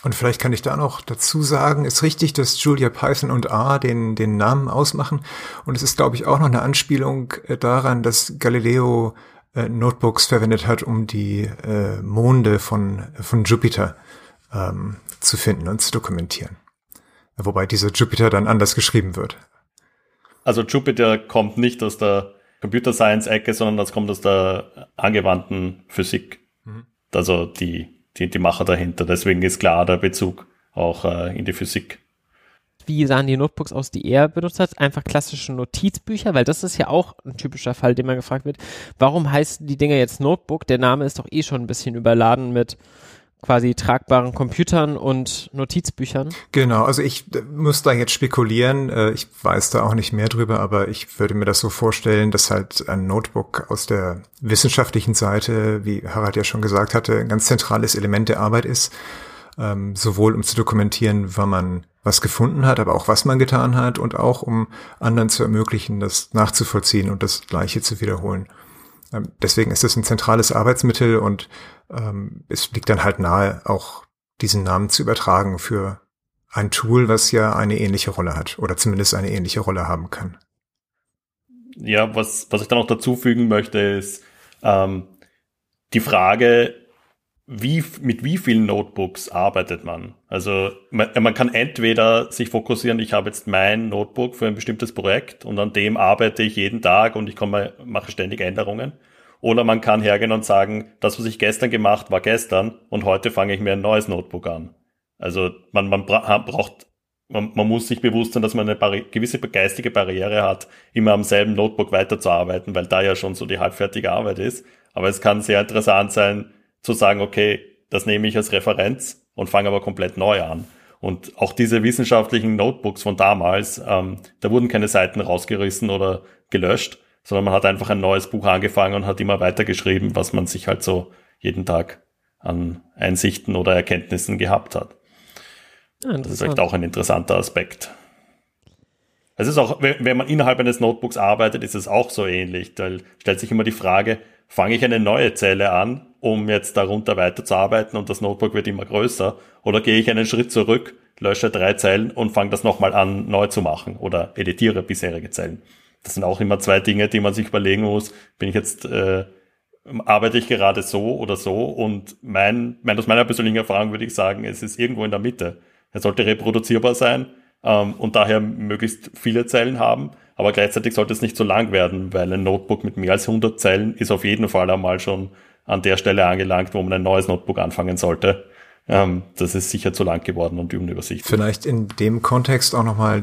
Und vielleicht kann ich da noch dazu sagen, ist richtig, dass Julia Python und R den Namen ausmachen. Und es ist, glaube ich, auch noch eine Anspielung daran, dass Galileo Notebooks verwendet hat, um die Monde von Jupyter zu finden und zu dokumentieren. Wobei dieser Jupyter dann anders geschrieben wird. Also Jupyter kommt nicht aus der Computer Science-Ecke, sondern das kommt aus der angewandten Physik. Mhm. Also die Macher dahinter. Deswegen ist klar der Bezug auch in die Physik. Wie sahen die Notebooks aus, die er benutzt hat? Einfach klassische Notizbücher, weil das ist ja auch ein typischer Fall, den man gefragt wird, warum heißen die Dinger jetzt Notebook? Der Name ist doch eh schon ein bisschen überladen mit quasi tragbaren Computern und Notizbüchern. Genau, also ich muss da jetzt spekulieren, ich weiß da auch nicht mehr drüber, aber ich würde mir das so vorstellen, dass halt ein Notebook aus der wissenschaftlichen Seite, wie Harald ja schon gesagt hatte, ein ganz zentrales Element der Arbeit ist, sowohl um zu dokumentieren, wann man was gefunden hat, aber auch was man getan hat und auch um anderen zu ermöglichen, das nachzuvollziehen und das Gleiche zu wiederholen. Deswegen ist es ein zentrales Arbeitsmittel und es liegt dann halt nahe, auch diesen Namen zu übertragen für ein Tool, was ja eine ähnliche Rolle hat oder zumindest eine ähnliche Rolle haben kann. ja, was ich da noch dazufügen möchte, ist die Frage, mit wie vielen Notebooks arbeitet man? Also man kann entweder sich fokussieren, ich habe jetzt mein Notebook für ein bestimmtes Projekt und an dem arbeite ich jeden Tag und ich mache ständig Änderungen. Oder man kann hergehen und sagen, das, was ich gestern gemacht, war gestern und heute fange ich mir ein neues Notebook an. Also man muss sich bewusst sein, dass man eine gewisse geistige Barriere hat, immer am selben Notebook weiterzuarbeiten, weil da ja schon so die halbfertige Arbeit ist. Aber es kann sehr interessant sein, zu sagen, okay, das nehme ich als Referenz und fange aber komplett neu an. Und auch diese wissenschaftlichen Notebooks von damals, da wurden keine Seiten rausgerissen oder gelöscht, sondern man hat einfach ein neues Buch angefangen und hat immer weitergeschrieben, was man sich halt so jeden Tag an Einsichten oder Erkenntnissen gehabt hat. Ja, das ist vielleicht auch ein interessanter Aspekt. Es ist auch, wenn man innerhalb eines Notebooks arbeitet, ist es auch so ähnlich. Da stellt sich immer die Frage, fange ich eine neue Zelle an, um jetzt darunter weiterzuarbeiten und das Notebook wird immer größer, oder gehe ich einen Schritt zurück, lösche 3 Zellen und fange das nochmal an, neu zu machen oder editiere bisherige Zellen. Das sind auch immer 2 Dinge, die man sich überlegen muss. Bin ich jetzt, arbeite ich gerade so oder so? Und aus meiner persönlichen Erfahrung würde ich sagen, es ist irgendwo in der Mitte. Er sollte reproduzierbar sein und daher möglichst viele Zellen haben, aber gleichzeitig sollte es nicht zu lang werden, weil ein Notebook mit mehr als 100 Zellen ist auf jeden Fall einmal schon an der Stelle angelangt, wo man ein neues Notebook anfangen sollte. Das ist sicher zu lang geworden und unübersichtlich. Vielleicht in dem Kontext auch nochmal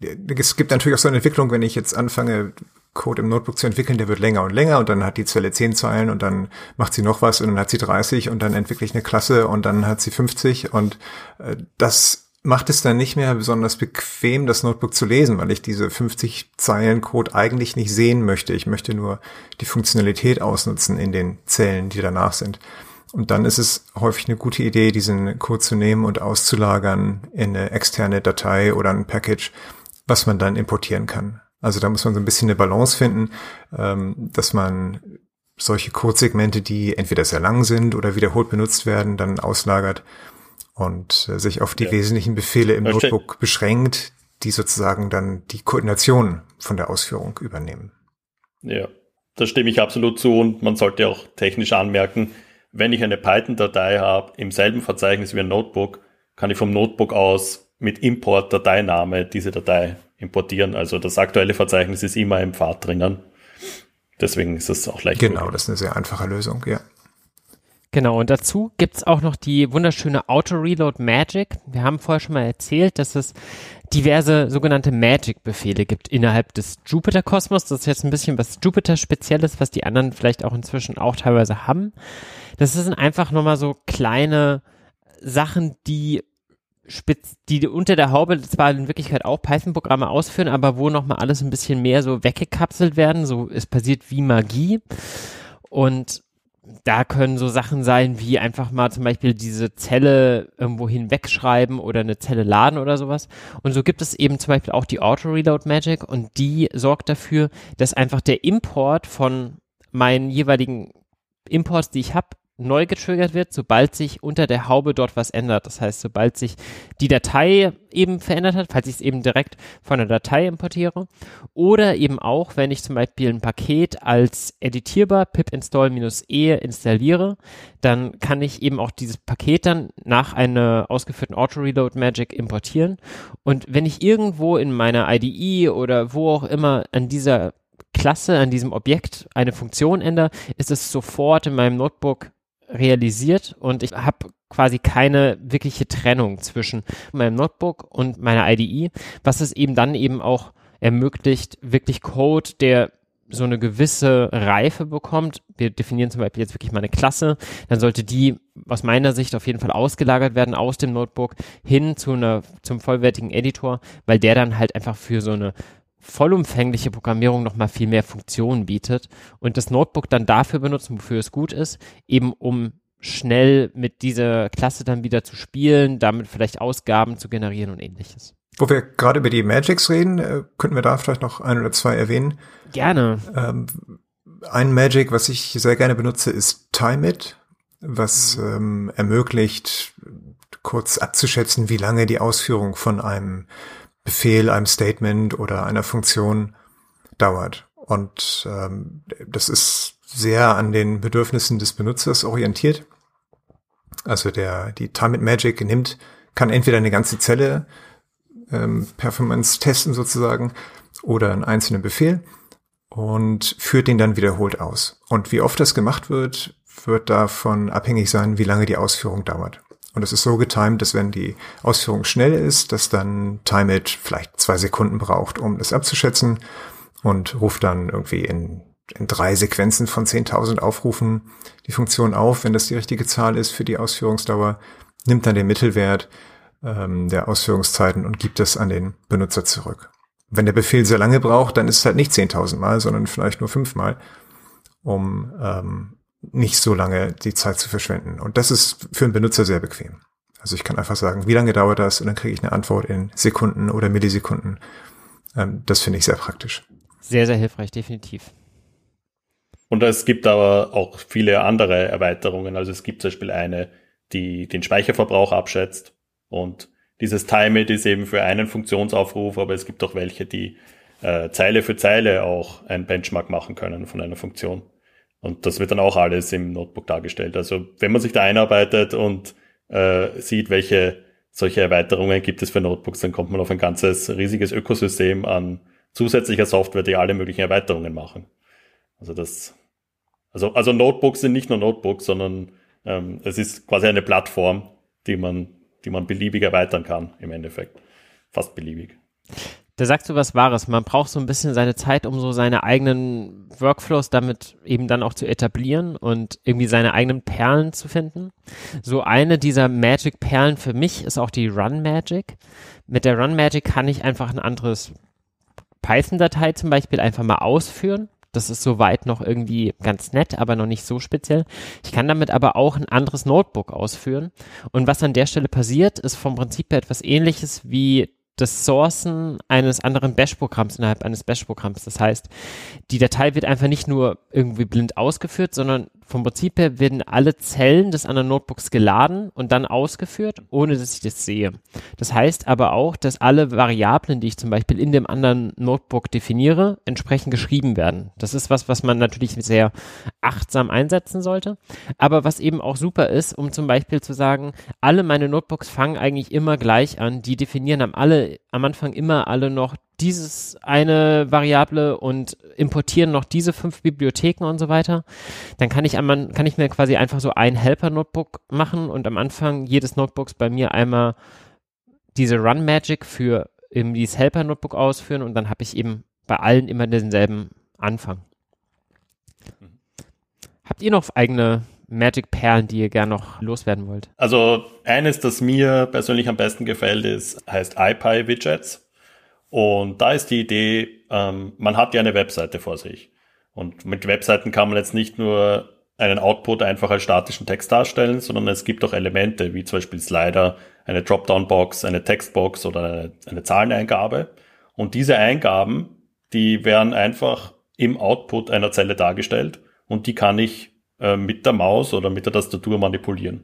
es gibt natürlich auch so eine Entwicklung, wenn ich jetzt anfange, Code im Notebook zu entwickeln, der wird länger und länger und dann hat die Zelle 10 Zeilen und dann macht sie noch was und dann hat sie 30 und dann entwickle ich eine Klasse und dann hat sie 50 und das macht es dann nicht mehr besonders bequem, das Notebook zu lesen, weil ich diese 50 Zeilen Code eigentlich nicht sehen möchte. Ich möchte nur die Funktionalität ausnutzen in den Zellen, die danach sind. Und dann ist es häufig eine gute Idee, diesen Code zu nehmen und auszulagern in eine externe Datei oder ein Package, was man dann importieren kann. Also da muss man so ein bisschen eine Balance finden, dass man solche Codesegmente, die entweder sehr lang sind oder wiederholt benutzt werden, dann auslagert und sich auf die wesentlichen Befehle im Notebook beschränkt, die sozusagen dann die Koordination von der Ausführung übernehmen. Ja, da stimme ich absolut zu und man sollte auch technisch anmerken, wenn ich eine Python-Datei habe, im selben Verzeichnis wie ein Notebook, kann ich vom Notebook aus mit Import-Dateiname diese Datei importieren. Also das aktuelle Verzeichnis ist immer im Pfad drinnen. Deswegen ist es auch leicht. Genau, das ist eine sehr einfache Lösung, ja. Genau, und dazu gibt's auch noch die wunderschöne Auto-Reload-Magic. Wir haben vorher schon mal erzählt, dass es diverse sogenannte Magic-Befehle gibt innerhalb des Jupyter-Kosmos. Das ist jetzt ein bisschen was Jupyter-Spezielles, was die anderen vielleicht auch inzwischen auch teilweise haben. Das sind einfach nochmal so kleine Sachen, die unter der Haube zwar in Wirklichkeit auch Python-Programme ausführen, aber wo nochmal alles ein bisschen mehr so weggekapselt werden. So, es passiert wie Magie. Und da können so Sachen sein, wie einfach mal zum Beispiel diese Zelle irgendwo hinwegschreiben oder eine Zelle laden oder sowas. Und so gibt es eben zum Beispiel auch die Auto-Reload-Magic und die sorgt dafür, dass einfach der Import von meinen jeweiligen Imports, die ich habe, neu getriggert wird, sobald sich unter der Haube dort was ändert. Das heißt, sobald sich die Datei eben verändert hat, falls ich es eben direkt von der Datei importiere oder eben auch, wenn ich zum Beispiel ein Paket als editierbar pip-install-e installiere, dann kann ich eben auch dieses Paket dann nach einer ausgeführten Auto-Reload-Magic importieren und wenn ich irgendwo in meiner IDE oder wo auch immer an dieser Klasse, an diesem Objekt eine Funktion ändere, ist es sofort in meinem Notebook realisiert und ich habe quasi keine wirkliche Trennung zwischen meinem Notebook und meiner IDE, was es eben dann eben auch ermöglicht, wirklich Code, der so eine gewisse Reife bekommt. Wir definieren zum Beispiel jetzt wirklich mal eine Klasse, dann sollte die aus meiner Sicht auf jeden Fall ausgelagert werden aus dem Notebook hin zu zum vollwertigen Editor, weil der dann halt einfach für so eine vollumfängliche Programmierung nochmal viel mehr Funktionen bietet und das Notebook dann dafür benutzen, wofür es gut ist, eben um schnell mit dieser Klasse dann wieder zu spielen, damit vielleicht Ausgaben zu generieren und ähnliches. Wo wir gerade über die Magics reden, könnten wir da vielleicht noch 1 oder 2 erwähnen? Gerne. Ein Magic, was ich sehr gerne benutze, ist TimeIt, was ermöglicht, kurz abzuschätzen, wie lange die Ausführung von einem Befehl, einem Statement oder einer Funktion dauert. Und das ist sehr an den Bedürfnissen des Benutzers orientiert. Also die Time and Magic kann entweder eine ganze Zelle Performance testen sozusagen oder einen einzelnen Befehl und führt den dann wiederholt aus. Und wie oft das gemacht wird, wird davon abhängig sein, wie lange die Ausführung dauert. Und es ist so getimed, dass wenn die Ausführung schnell ist, dass dann TimeIt vielleicht 2 Sekunden braucht, um das abzuschätzen und ruft dann irgendwie in 3 Sequenzen von 10.000 Aufrufen die Funktion auf, wenn das die richtige Zahl ist für die Ausführungsdauer, nimmt dann den Mittelwert der Ausführungszeiten und gibt das an den Benutzer zurück. Wenn der Befehl sehr lange braucht, dann ist es halt nicht 10.000 Mal, sondern vielleicht nur 5 Mal, um nicht so lange die Zeit zu verschwenden. Und das ist für den Benutzer sehr bequem. Also ich kann einfach sagen, wie lange dauert das? Und dann kriege ich eine Antwort in Sekunden oder Millisekunden. Das finde ich sehr praktisch. Sehr, sehr hilfreich, definitiv. Und es gibt aber auch viele andere Erweiterungen. Also es gibt zum Beispiel eine, die den Speicherverbrauch abschätzt. Und dieses Time-It ist eben für einen Funktionsaufruf, aber es gibt auch welche, die Zeile für Zeile auch ein Benchmark machen können von einer Funktion. Und das wird dann auch alles im Notebook dargestellt. Also wenn man sich da einarbeitet und sieht, welche solche Erweiterungen gibt es für Notebooks, dann kommt man auf ein ganzes riesiges Ökosystem an zusätzlicher Software, die alle möglichen Erweiterungen machen. Also also Notebooks sind nicht nur Notebooks, sondern es ist quasi eine Plattform, die man beliebig erweitern kann im Endeffekt. Fast beliebig. Da sagst du was Wahres. Man braucht so ein bisschen seine Zeit, um so seine eigenen Workflows damit eben dann auch zu etablieren und irgendwie seine eigenen Perlen zu finden. So eine dieser Magic-Perlen für mich ist auch die Run-Magic. Mit der Run-Magic kann ich einfach ein anderes Python-Datei zum Beispiel einfach mal ausführen. Das ist soweit noch irgendwie ganz nett, aber noch nicht so speziell. Ich kann damit aber auch ein anderes Notebook ausführen. Und was an der Stelle passiert, ist vom Prinzip her etwas Ähnliches wie das Sourcen eines anderen Bash-Programms innerhalb eines Bash-Programms. Das heißt, die Datei wird einfach nicht nur irgendwie blind ausgeführt, sondern vom Prinzip her werden alle Zellen des anderen Notebooks geladen und dann ausgeführt, ohne dass ich das sehe. Das heißt aber auch, dass alle Variablen, die ich zum Beispiel in dem anderen Notebook definiere, entsprechend geschrieben werden. Das ist was man natürlich sehr achtsam einsetzen sollte, aber was eben auch super ist, um zum Beispiel zu sagen, alle meine Notebooks fangen eigentlich immer gleich an, die definieren am Anfang immer alle noch dieses eine Variable und importieren noch diese 5 Bibliotheken und so weiter, dann kann ich mir quasi einfach so ein Helper-Notebook machen und am Anfang jedes Notebooks bei mir einmal diese Run-Magic für eben dieses Helper-Notebook ausführen und dann habe ich eben bei allen immer denselben Anfang. Habt ihr noch eigene Magic-Perlen, die ihr gerne noch loswerden wollt? Also eines, das mir persönlich am besten gefällt, heißt IPy-Widgets. Und da ist die Idee, man hat ja eine Webseite vor sich. Und mit Webseiten kann man jetzt nicht nur einen Output einfach als statischen Text darstellen, sondern es gibt auch Elemente, wie zum Beispiel Slider, eine Dropdown-Box, eine Textbox oder eine Zahleneingabe. Und diese Eingaben, die werden einfach im Output einer Zelle dargestellt und die kann ich mit der Maus oder mit der Tastatur manipulieren.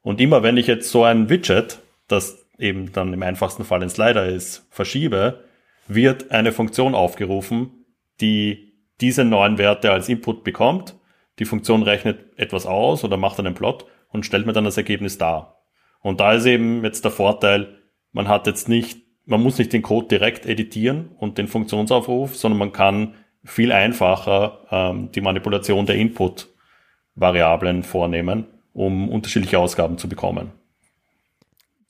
Und immer wenn ich jetzt so ein Widget, das eben dann im einfachsten Fall ein Slider ist, verschiebe, wird eine Funktion aufgerufen, die diese neuen Werte als Input bekommt. Die Funktion rechnet etwas aus oder macht einen Plot und stellt mir dann das Ergebnis dar. Und da ist eben jetzt der Vorteil, man muss nicht den Code direkt editieren und den Funktionsaufruf, sondern man kann viel einfacher die Manipulation der Input-Variablen vornehmen, um unterschiedliche Ausgaben zu bekommen.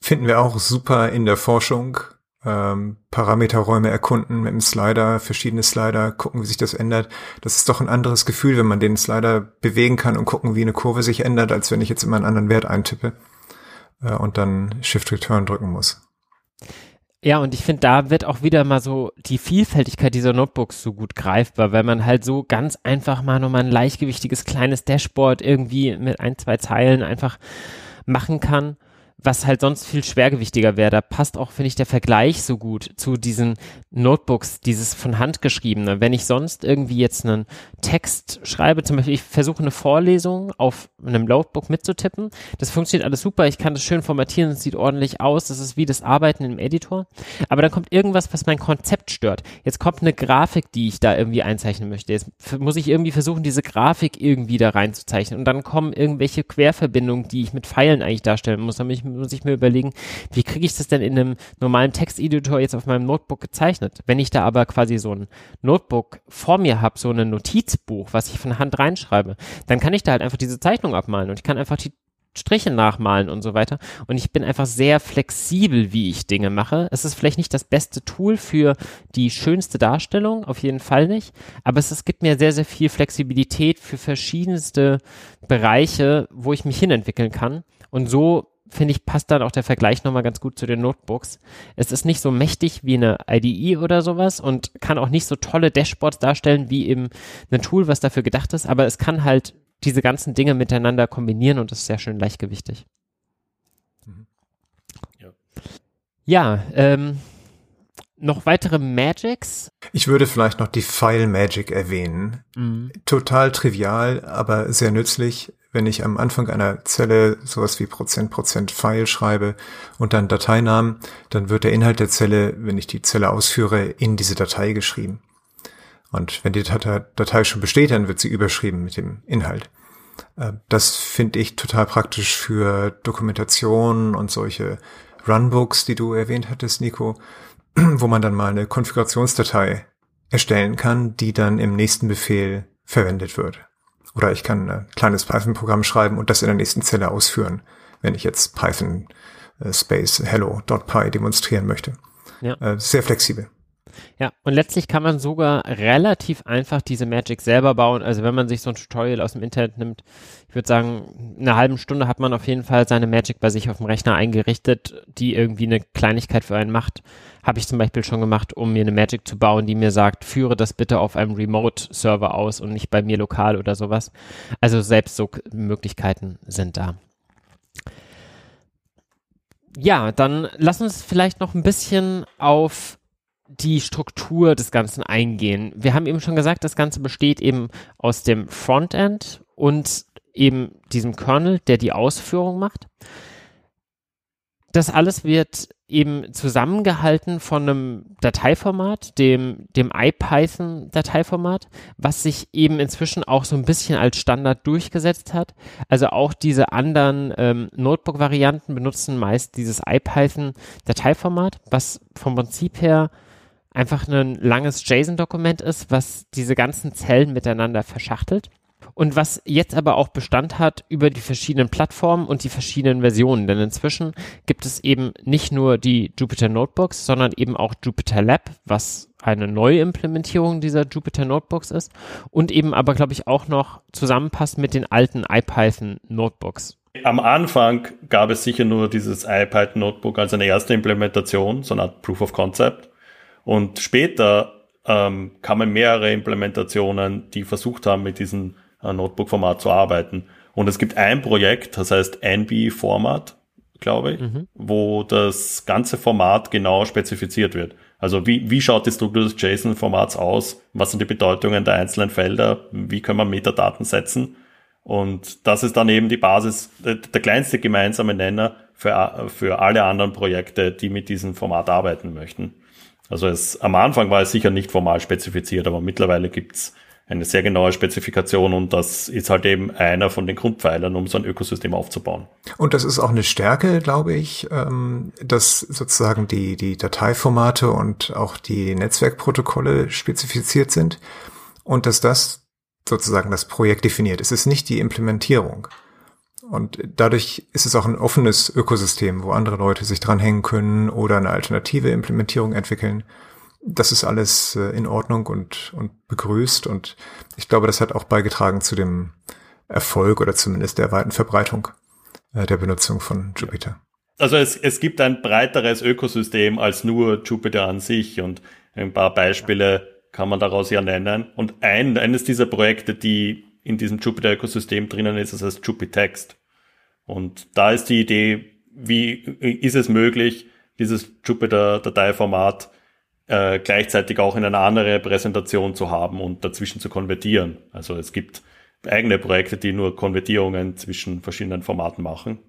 Finden wir auch super in der Forschung. Parameterräume erkunden mit dem Slider, verschiedene Slider, gucken, wie sich das ändert. Das ist doch ein anderes Gefühl, wenn man den Slider bewegen kann und gucken, wie eine Kurve sich ändert, als wenn ich jetzt immer einen anderen Wert eintippe und dann Shift-Return drücken muss. Ja, und ich finde, da wird auch wieder mal so die Vielfältigkeit dieser Notebooks so gut greifbar, weil man halt so ganz einfach mal nochmal ein leichtgewichtiges kleines Dashboard irgendwie mit 1, 2 Zeilen einfach machen kann, was halt sonst viel schwergewichtiger wäre. Da passt auch, finde ich, der Vergleich so gut zu diesen Notebooks, dieses von Hand geschriebene. Wenn ich sonst irgendwie jetzt einen Text schreibe, zum Beispiel, ich versuche eine Vorlesung auf einem Notebook mitzutippen, das funktioniert alles super, ich kann das schön formatieren, es sieht ordentlich aus, das ist wie das Arbeiten im Editor, aber dann kommt irgendwas, was mein Konzept stört. Jetzt kommt eine Grafik, die ich da irgendwie einzeichnen möchte. Jetzt muss ich irgendwie versuchen, diese Grafik irgendwie da reinzuzeichnen und dann kommen irgendwelche Querverbindungen, die ich mit Pfeilen eigentlich darstellen muss. Da muss ich mir überlegen, wie kriege ich das denn in einem normalen Texteditor jetzt auf meinem Notebook gezeichnet? Wenn ich da aber quasi so ein Notebook vor mir habe, so ein Notizbuch, was ich von Hand reinschreibe, dann kann ich da halt einfach diese Zeichnung abmalen und ich kann einfach die Striche nachmalen und so weiter. Und ich bin einfach sehr flexibel, wie ich Dinge mache. Es ist vielleicht nicht das beste Tool für die schönste Darstellung, auf jeden Fall nicht. Aber es gibt mir sehr, sehr viel Flexibilität für verschiedenste Bereiche, wo ich mich hinentwickeln kann. Und so, finde ich, passt dann auch der Vergleich nochmal ganz gut zu den Notebooks. Es ist nicht so mächtig wie eine IDE oder sowas und kann auch nicht so tolle Dashboards darstellen wie eben ein Tool, was dafür gedacht ist. Aber es kann halt diese ganzen Dinge miteinander kombinieren und das ist sehr schön leichtgewichtig. Mhm. Ja, noch weitere Magics? Ich würde vielleicht noch die File-Magic erwähnen. Mhm. Total trivial, aber sehr nützlich, wenn ich am Anfang einer Zelle sowas wie %%File schreibe und dann Dateinamen, dann wird der Inhalt der Zelle, wenn ich die Zelle ausführe, in diese Datei geschrieben. Und wenn die Datei schon besteht, dann wird sie überschrieben mit dem Inhalt. Das finde ich total praktisch für Dokumentation und solche Runbooks, die du erwähnt hattest, Nico, wo man dann mal eine Konfigurationsdatei erstellen kann, die dann im nächsten Befehl verwendet wird. Oder ich kann ein kleines Python-Programm schreiben und das in der nächsten Zelle ausführen, wenn ich jetzt Python hello.py demonstrieren möchte. Ja. Sehr flexibel. Ja, und letztlich kann man sogar relativ einfach diese Magic selber bauen. Also wenn man sich so ein Tutorial aus dem Internet nimmt, ich würde sagen, in einer halben Stunde hat man auf jeden Fall seine Magic bei sich auf dem Rechner eingerichtet, die irgendwie eine Kleinigkeit für einen macht. Habe ich zum Beispiel schon gemacht, um mir eine Magic zu bauen, die mir sagt, führe das bitte auf einem Remote-Server aus und nicht bei mir lokal oder sowas. Also selbst so Möglichkeiten sind da. Ja, dann lass uns vielleicht noch ein bisschen auf die Struktur des Ganzen eingehen. Wir haben eben schon gesagt, das Ganze besteht eben aus dem Frontend und eben diesem Kernel, der die Ausführung macht. Das alles wird eben zusammengehalten von einem Dateiformat, dem IPython-Dateiformat, was sich eben inzwischen auch so ein bisschen als Standard durchgesetzt hat. Also auch diese anderen Notebook-Varianten benutzen meist dieses IPython-Dateiformat, was vom Prinzip her einfach ein langes JSON-Dokument ist, was diese ganzen Zellen miteinander verschachtelt und was jetzt aber auch Bestand hat über die verschiedenen Plattformen und die verschiedenen Versionen, denn inzwischen gibt es eben nicht nur die Jupyter Notebooks, sondern eben auch JupyterLab, was eine neue Implementierung dieser Jupyter Notebooks ist und eben aber, glaube ich, auch noch zusammenpasst mit den alten IPython Notebooks. Am Anfang gab es sicher nur dieses IPython Notebook als eine erste Implementation, so eine Art Proof of Concept. Und später kamen mehrere Implementationen, die versucht haben, mit diesem Notebook-Format zu arbeiten. Und es gibt ein Projekt, das heißt NB-Format, glaube ich, wo das ganze Format genau spezifiziert wird. Also wie schaut die Struktur des JSON-Formats aus? Was sind die Bedeutungen der einzelnen Felder? Wie kann man Metadaten setzen? Und das ist dann eben die Basis, der kleinste gemeinsame Nenner für alle anderen Projekte, die mit diesem Format arbeiten möchten. Also am Anfang war es sicher nicht formal spezifiziert, aber mittlerweile gibt's eine sehr genaue Spezifikation und das ist halt eben einer von den Grundpfeilern, um so ein Ökosystem aufzubauen. Und das ist auch eine Stärke, glaube ich, dass sozusagen die Dateiformate und auch die Netzwerkprotokolle spezifiziert sind und dass das sozusagen das Projekt definiert. Es ist nicht die Implementierung. Und dadurch ist es auch ein offenes Ökosystem, wo andere Leute sich dranhängen können oder eine alternative Implementierung entwickeln. Das ist alles in Ordnung und begrüßt. Und ich glaube, das hat auch beigetragen zu dem Erfolg oder zumindest der weiten Verbreitung der Benutzung von Jupyter. Also es gibt ein breiteres Ökosystem als nur Jupyter an sich. Und ein paar Beispiele kann man daraus ja nennen. Und eines dieser Projekte, die in diesem Jupyter-Ökosystem drinnen ist, das heißt JupyText. Und da ist die Idee, wie ist es möglich, dieses Jupyter-Dateiformat gleichzeitig auch in eine andere Präsentation zu haben und dazwischen zu konvertieren. Also es gibt eigene Projekte, die nur Konvertierungen zwischen verschiedenen Formaten machen.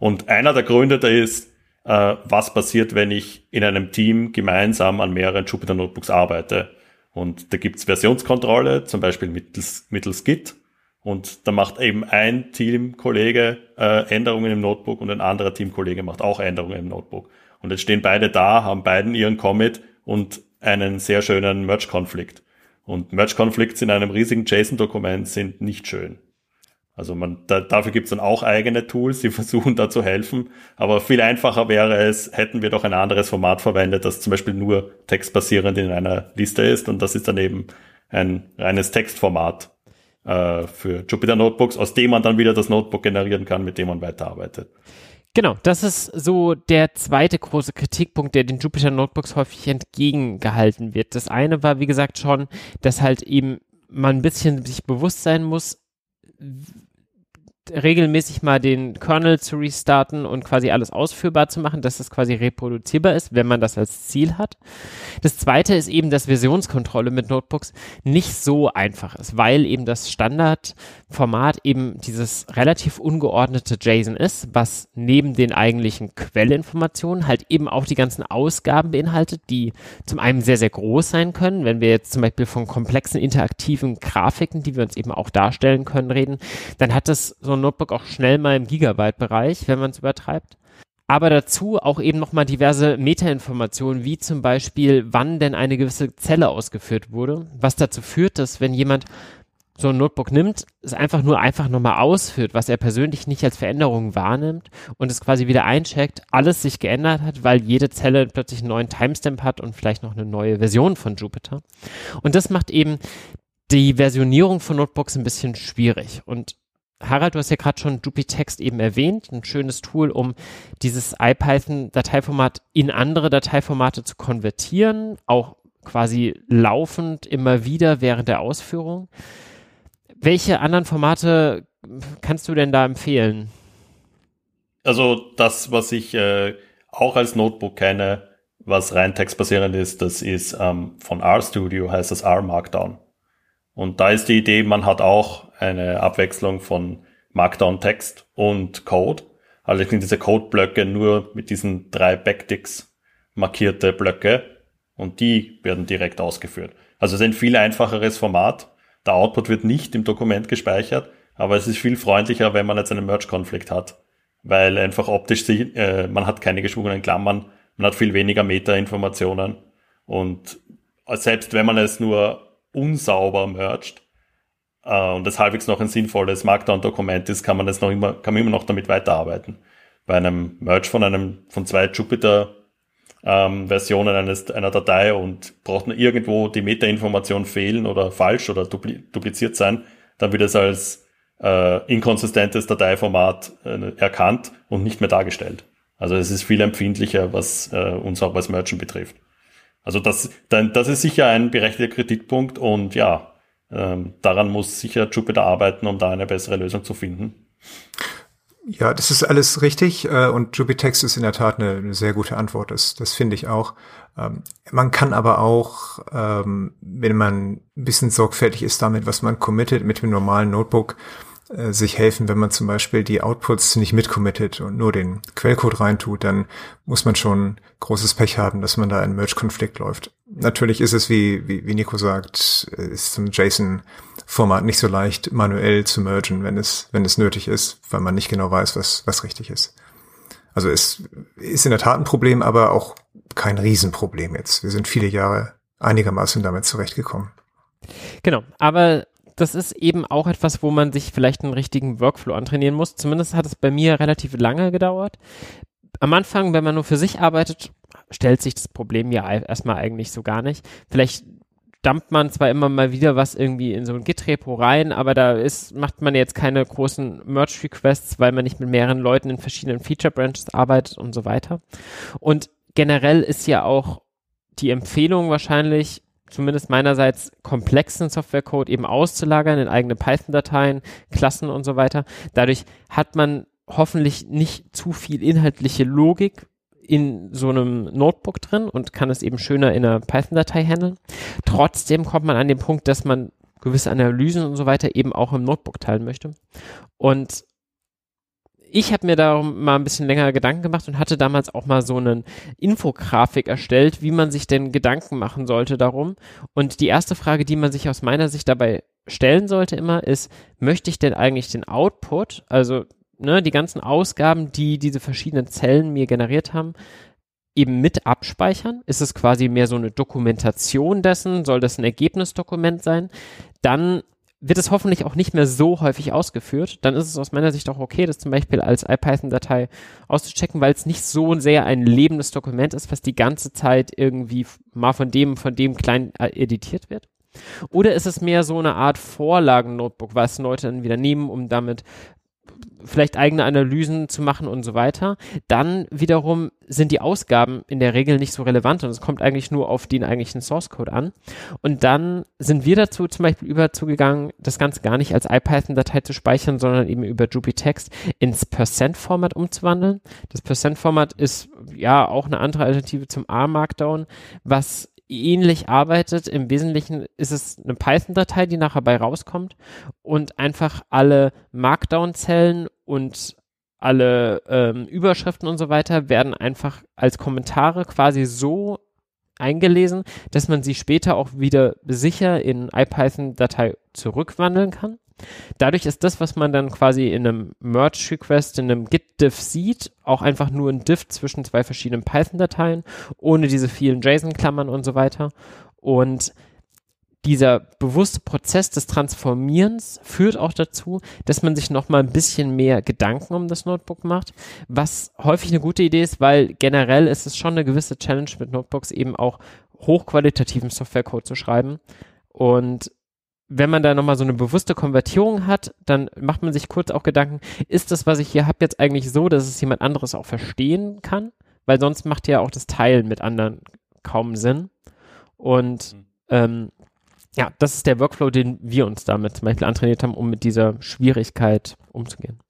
Und einer der Gründe da ist, was passiert, wenn ich in einem Team gemeinsam an mehreren Jupyter-Notebooks arbeite. Und da gibt's Versionskontrolle, zum Beispiel mittels Git. Und da macht eben ein Teamkollege Änderungen im Notebook und ein anderer Teamkollege macht auch Änderungen im Notebook. Und jetzt stehen beide da, haben beiden ihren Commit und einen sehr schönen Merge-Konflikt. Und Merge-Konflikte in einem riesigen JSON-Dokument sind nicht schön. Also dafür gibt's dann auch eigene Tools, die versuchen da zu helfen. Aber viel einfacher wäre es, hätten wir doch ein anderes Format verwendet, das zum Beispiel nur textbasierend in einer Liste ist. Und das ist dann eben ein reines Textformat für Jupyter Notebooks, aus dem man dann wieder das Notebook generieren kann, mit dem man weiterarbeitet. Genau, das ist so der zweite große Kritikpunkt, der den Jupyter Notebooks häufig entgegengehalten wird. Das eine war, wie gesagt, schon, dass halt eben man ein bisschen sich bewusst sein muss, regelmäßig mal den Kernel zu restarten und quasi alles ausführbar zu machen, dass das quasi reproduzierbar ist, wenn man das als Ziel hat. Das zweite ist eben, dass Versionskontrolle mit Notebooks nicht so einfach ist, weil eben das Standardformat eben dieses relativ ungeordnete JSON ist, was neben den eigentlichen Quellinformationen halt eben auch die ganzen Ausgaben beinhaltet, die zum einen sehr, sehr groß sein können, wenn wir jetzt zum Beispiel von komplexen interaktiven Grafiken, die wir uns eben auch darstellen können, reden, dann hat das so ein Notebook auch schnell mal im Gigabyte-Bereich, wenn man es übertreibt. Aber dazu auch eben nochmal diverse Metainformationen, wie zum Beispiel, wann denn eine gewisse Zelle ausgeführt wurde, was dazu führt, dass wenn jemand so ein Notebook nimmt, es einfach nochmal ausführt, was er persönlich nicht als Veränderung wahrnimmt und es quasi wieder eincheckt, alles sich geändert hat, weil jede Zelle plötzlich einen neuen Timestamp hat und vielleicht noch eine neue Version von Jupyter. Und das macht eben die Versionierung von Notebooks ein bisschen schwierig. Und Harald, du hast ja gerade schon Jupytext eben erwähnt, ein schönes Tool, um dieses IPython-Dateiformat in andere Dateiformate zu konvertieren, auch quasi laufend immer wieder während der Ausführung. Welche anderen Formate kannst du denn da empfehlen? Also das, was ich auch als Notebook kenne, was rein textbasierend ist, das ist von RStudio, heißt das R-Markdown. Und da ist die Idee, man hat auch eine Abwechslung von Markdown-Text und Code. Allerdings sind diese Code-Blöcke nur mit diesen 3 Backticks markierte Blöcke und die werden direkt ausgeführt. Also es ist ein viel einfacheres Format. Der Output wird nicht im Dokument gespeichert, aber es ist viel freundlicher, wenn man jetzt einen Merge-Konflikt hat, weil einfach optisch, man hat keine geschwungenen Klammern, man hat viel weniger Meta-Informationen und selbst wenn man es nur unsauber merged und das halbwegs noch ein sinnvolles Markdown-Dokument ist, kann man immer noch damit weiterarbeiten. Bei einem Merge von 2 Jupyter-Versionen einer Datei und braucht man irgendwo die Meta-Information fehlen oder falsch oder dupliziert sein, dann wird es als inkonsistentes Dateiformat erkannt und nicht mehr dargestellt. Also es ist viel empfindlicher, was unsauberes Mergen betrifft. Also das ist sicher ein berechtigter Kritikpunkt und ja, daran muss sicher Jupyter arbeiten, um da eine bessere Lösung zu finden. Ja, das ist alles richtig und Jupytext ist in der Tat eine sehr gute Antwort, das finde ich auch. Man kann aber auch, wenn man ein bisschen sorgfältig ist damit, was man committet mit dem normalen Notebook, sich helfen, wenn man zum Beispiel die Outputs nicht mitcommittet und nur den Quellcode reintut, dann muss man schon großes Pech haben, dass man da in Merge-Konflikt läuft. Natürlich ist es, wie Nico sagt, ist zum JSON-Format nicht so leicht, manuell zu mergen, wenn es nötig ist, weil man nicht genau weiß, was richtig ist. Also es ist in der Tat ein Problem, aber auch kein Riesenproblem jetzt. Wir sind viele Jahre einigermaßen damit zurechtgekommen. Genau, aber das ist eben auch etwas, wo man sich vielleicht einen richtigen Workflow antrainieren muss. Zumindest hat es bei mir relativ lange gedauert. Am Anfang, wenn man nur für sich arbeitet, stellt sich das Problem ja erstmal eigentlich so gar nicht. Vielleicht dumpt man zwar immer mal wieder was irgendwie in so ein Git-Repo rein, aber macht man jetzt keine großen Merge-Requests, weil man nicht mit mehreren Leuten in verschiedenen Feature-Branches arbeitet und so weiter. Und generell ist ja auch die Empfehlung wahrscheinlich, zumindest meinerseits, komplexen Softwarecode eben auszulagern in eigene Python-Dateien, Klassen und so weiter. Dadurch hat man hoffentlich nicht zu viel inhaltliche Logik in so einem Notebook drin und kann es eben schöner in einer Python-Datei handeln. Trotzdem kommt man an den Punkt, dass man gewisse Analysen und so weiter eben auch im Notebook teilen möchte. Und ich habe mir darum mal ein bisschen länger Gedanken gemacht und hatte damals auch mal so eine Infografik erstellt, wie man sich denn Gedanken machen sollte darum. Und die erste Frage, die man sich aus meiner Sicht dabei stellen sollte immer, ist, möchte ich denn eigentlich den Output, also ne, die ganzen Ausgaben, die diese verschiedenen Zellen mir generiert haben, eben mit abspeichern? Ist es quasi mehr so eine Dokumentation dessen? Soll das ein Ergebnisdokument sein? Dann wird es hoffentlich auch nicht mehr so häufig ausgeführt. Dann ist es aus meiner Sicht auch okay, das zum Beispiel als IPython-Datei auszuchecken, weil es nicht so sehr ein lebendes Dokument ist, was die ganze Zeit irgendwie mal von dem klein editiert wird. Oder ist es mehr so eine Art Vorlagen-Notebook, was Leute dann wieder nehmen, um damit vielleicht eigene Analysen zu machen und so weiter? Dann wiederum sind die Ausgaben in der Regel nicht so relevant und es kommt eigentlich nur auf den eigentlichen Source-Code an. Und dann sind wir dazu zum Beispiel überzugegangen, das Ganze gar nicht als IPython-Datei zu speichern, sondern eben über Jupytext ins %-Format umzuwandeln. Das %-Format ist ja auch eine andere Alternative zum R-Markdown, was ähnlich arbeitet. Im Wesentlichen ist es eine Python-Datei, die nachher bei rauskommt und einfach alle Markdown-Zellen und alle Überschriften und so weiter werden einfach als Kommentare quasi so eingelesen, dass man sie später auch wieder sicher in IPython-Datei zurückwandeln kann. Dadurch ist das, was man dann quasi in einem Merge-Request, in einem Git-Diff sieht, auch einfach nur ein Diff zwischen zwei verschiedenen Python-Dateien, ohne diese vielen JSON-Klammern und so weiter. Und dieser bewusste Prozess des Transformierens führt auch dazu, dass man sich nochmal ein bisschen mehr Gedanken um das Notebook macht, was häufig eine gute Idee ist, weil generell ist es schon eine gewisse Challenge mit Notebooks, eben auch hochqualitativen Softwarecode zu schreiben. Und wenn man da nochmal so eine bewusste Konvertierung hat, dann macht man sich kurz auch Gedanken, ist das, was ich hier habe, jetzt eigentlich so, dass es jemand anderes auch verstehen kann? Weil sonst macht ja auch das Teilen mit anderen kaum Sinn. Und ja, das ist der Workflow, den wir uns damit zum Beispiel antrainiert haben, um mit dieser Schwierigkeit umzugehen.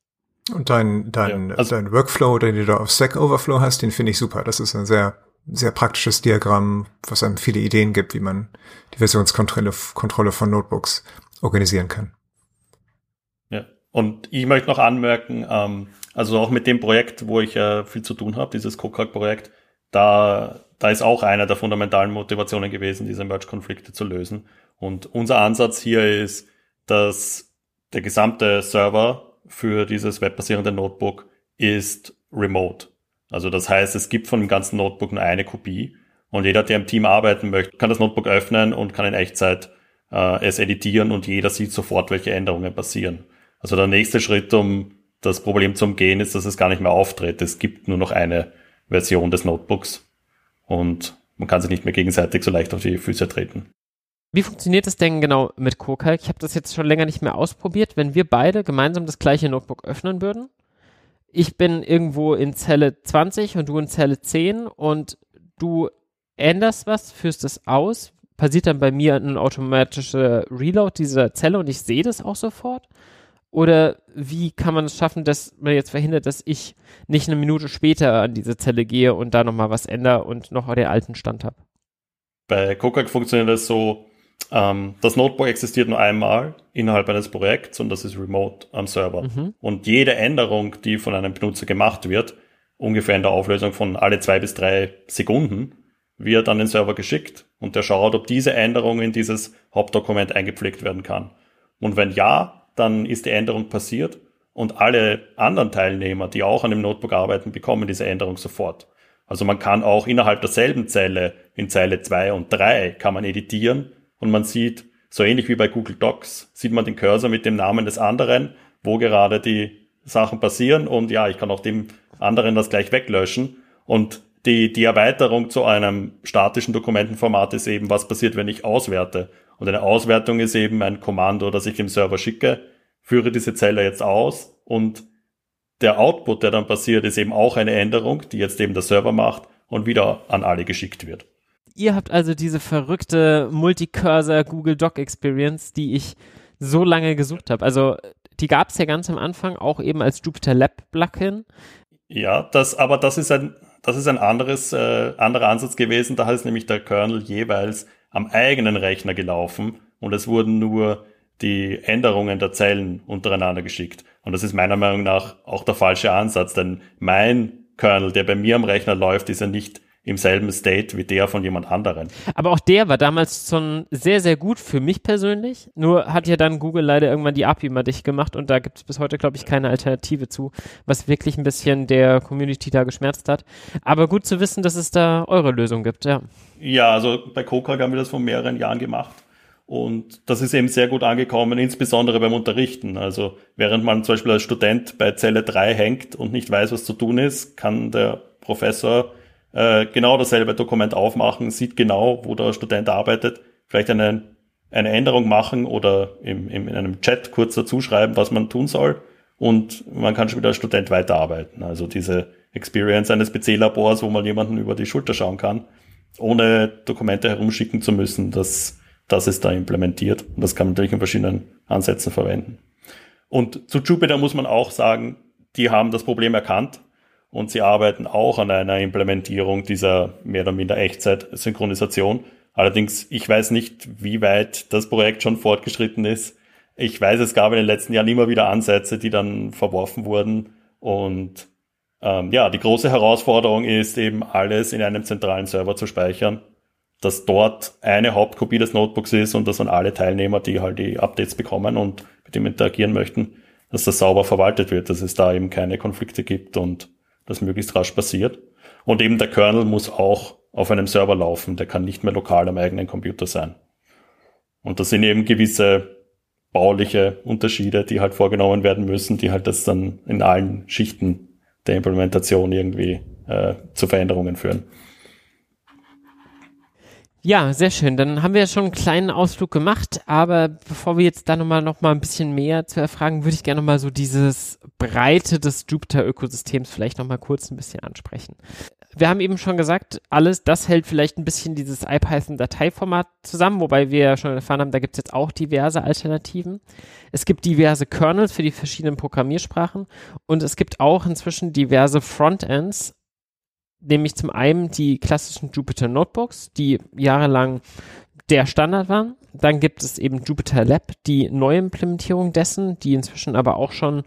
Und dein Workflow, den du da auf Stack Overflow hast, den finde ich super. Das ist ein sehr, sehr praktisches Diagramm, was einem viele Ideen gibt, wie man die Versionskontrolle von Notebooks organisieren kann. Ja, und ich möchte noch anmerken, also auch mit dem Projekt, wo ich viel zu tun habe, dieses CoCalc-Projekt, da ist auch einer der fundamentalen Motivationen gewesen, diese Merge-Konflikte zu lösen. Und unser Ansatz hier ist, dass der gesamte Server für dieses webbasierende Notebook ist remote. Also das heißt, es gibt von dem ganzen Notebook nur eine Kopie und jeder, der im Team arbeiten möchte, kann das Notebook öffnen und kann in Echtzeit es editieren und jeder sieht sofort, welche Änderungen passieren. Also der nächste Schritt, um das Problem zu umgehen, ist, dass es gar nicht mehr auftritt. Es gibt nur noch eine Version des Notebooks und man kann sich nicht mehr gegenseitig so leicht auf die Füße treten. Wie funktioniert das denn genau mit CoCalc? Ich habe das jetzt schon länger nicht mehr ausprobiert. Wenn wir beide gemeinsam das gleiche Notebook öffnen würden, ich bin irgendwo in Zelle 20 und du in Zelle 10 und du änderst was, führst es aus, passiert dann bei mir ein automatischer Reload dieser Zelle und ich sehe das auch sofort? Oder wie kann man es schaffen, dass man jetzt verhindert, dass ich nicht eine Minute später an diese Zelle gehe und da nochmal was ändere und noch den alten Stand habe? Bei CoCalc funktioniert das so, das Notebook existiert nur einmal innerhalb eines Projekts und das ist remote am Server. Und jede Änderung, die von einem Benutzer gemacht wird, ungefähr in der Auflösung von alle 2 bis 3 Sekunden, wird an den Server geschickt und der schaut, ob diese Änderung in dieses Hauptdokument eingepflegt werden kann. Und wenn ja, dann ist die Änderung passiert und alle anderen Teilnehmer, die auch an dem Notebook arbeiten, bekommen diese Änderung sofort. Also man kann auch innerhalb derselben Zelle, in Zeile 2 und 3 kann man editieren. Und man sieht, so ähnlich wie bei Google Docs, sieht man den Cursor mit dem Namen des anderen, wo gerade die Sachen passieren. Und ja, ich kann auch dem anderen das gleich weglöschen. Und die Erweiterung zu einem statischen Dokumentenformat ist eben, was passiert, wenn ich auswerte. Und eine Auswertung ist eben ein Kommando, das ich dem Server schicke, führe diese Zelle jetzt aus. Und der Output, der dann passiert, ist eben auch eine Änderung, die jetzt eben der Server macht und wieder an alle geschickt wird. Ihr habt also diese verrückte Multicursor Google Doc Experience, die ich so lange gesucht habe. Also Die gab es ja ganz am Anfang auch eben als JupyterLab-Plugin. Ja, das ist ein anderer Ansatz gewesen. Da ist nämlich der Kernel jeweils am eigenen Rechner gelaufen und es wurden nur die Änderungen der Zeilen untereinander geschickt. Und das ist meiner Meinung nach auch der falsche Ansatz, denn mein Kernel, der bei mir am Rechner läuft, ist ja nicht im selben State wie der von jemand anderen. Aber auch der war damals schon sehr, sehr gut für mich persönlich. Nur hat ja dann Google leider irgendwann die API mal dicht gemacht und da gibt es bis heute, glaube ich, keine Alternative zu, was wirklich ein bisschen der Community da geschmerzt hat. Aber gut zu wissen, dass es da eure Lösung gibt, ja. Ja, also bei CoCalc haben wir das vor mehreren Jahren gemacht und das ist eben sehr gut angekommen, insbesondere beim Unterrichten. Also während man zum Beispiel als Student bei Zelle 3 hängt und nicht weiß, was zu tun ist, kann der Professor genau dasselbe Dokument aufmachen, sieht genau, wo der Student arbeitet, vielleicht eine Änderung machen oder in einem Chat kurz dazu schreiben, was man tun soll und man kann schon wieder als Student weiterarbeiten. Also diese Experience eines PC-Labors, wo man jemanden über die Schulter schauen kann, ohne Dokumente herumschicken zu müssen, das ist da implementiert und das kann man natürlich in verschiedenen Ansätzen verwenden. Und zu Jupyter muss man auch sagen, die haben das Problem erkannt. Und sie arbeiten auch an einer Implementierung dieser mehr oder minder Echtzeit-Synchronisation. Allerdings, ich weiß nicht, wie weit das Projekt schon fortgeschritten ist. Ich weiß, es gab in den letzten Jahren immer wieder Ansätze, die dann verworfen wurden. Und die große Herausforderung ist eben, alles in einem zentralen Server zu speichern, dass dort eine Hauptkopie des Notebooks ist und dass dann alle Teilnehmer, die halt die Updates bekommen und mit dem interagieren möchten, dass das sauber verwaltet wird, dass es da eben keine Konflikte gibt und das möglichst rasch passiert. Und eben der Kernel muss auch auf einem Server laufen, der kann nicht mehr lokal am eigenen Computer sein. Und das sind eben gewisse bauliche Unterschiede, die halt vorgenommen werden müssen, die halt das dann in allen Schichten der Implementation irgendwie zu Veränderungen führen. Ja, sehr schön. Dann haben wir ja schon einen kleinen Ausflug gemacht, aber bevor wir jetzt da nochmal ein bisschen mehr zu erfragen, würde ich gerne nochmal so dieses Breite des Jupyter-Ökosystems vielleicht nochmal kurz ein bisschen ansprechen. Wir haben eben schon gesagt, alles das hält vielleicht ein bisschen dieses IPython-Dateiformat zusammen, wobei wir ja schon erfahren haben, da gibt es jetzt auch diverse Alternativen. Es gibt diverse Kernels für die verschiedenen Programmiersprachen und es gibt auch inzwischen diverse Frontends, nämlich zum einen die klassischen Jupyter Notebooks, die jahrelang der Standard waren. Dann gibt es eben JupyterLab, die Neuimplementierung dessen, die inzwischen aber auch schon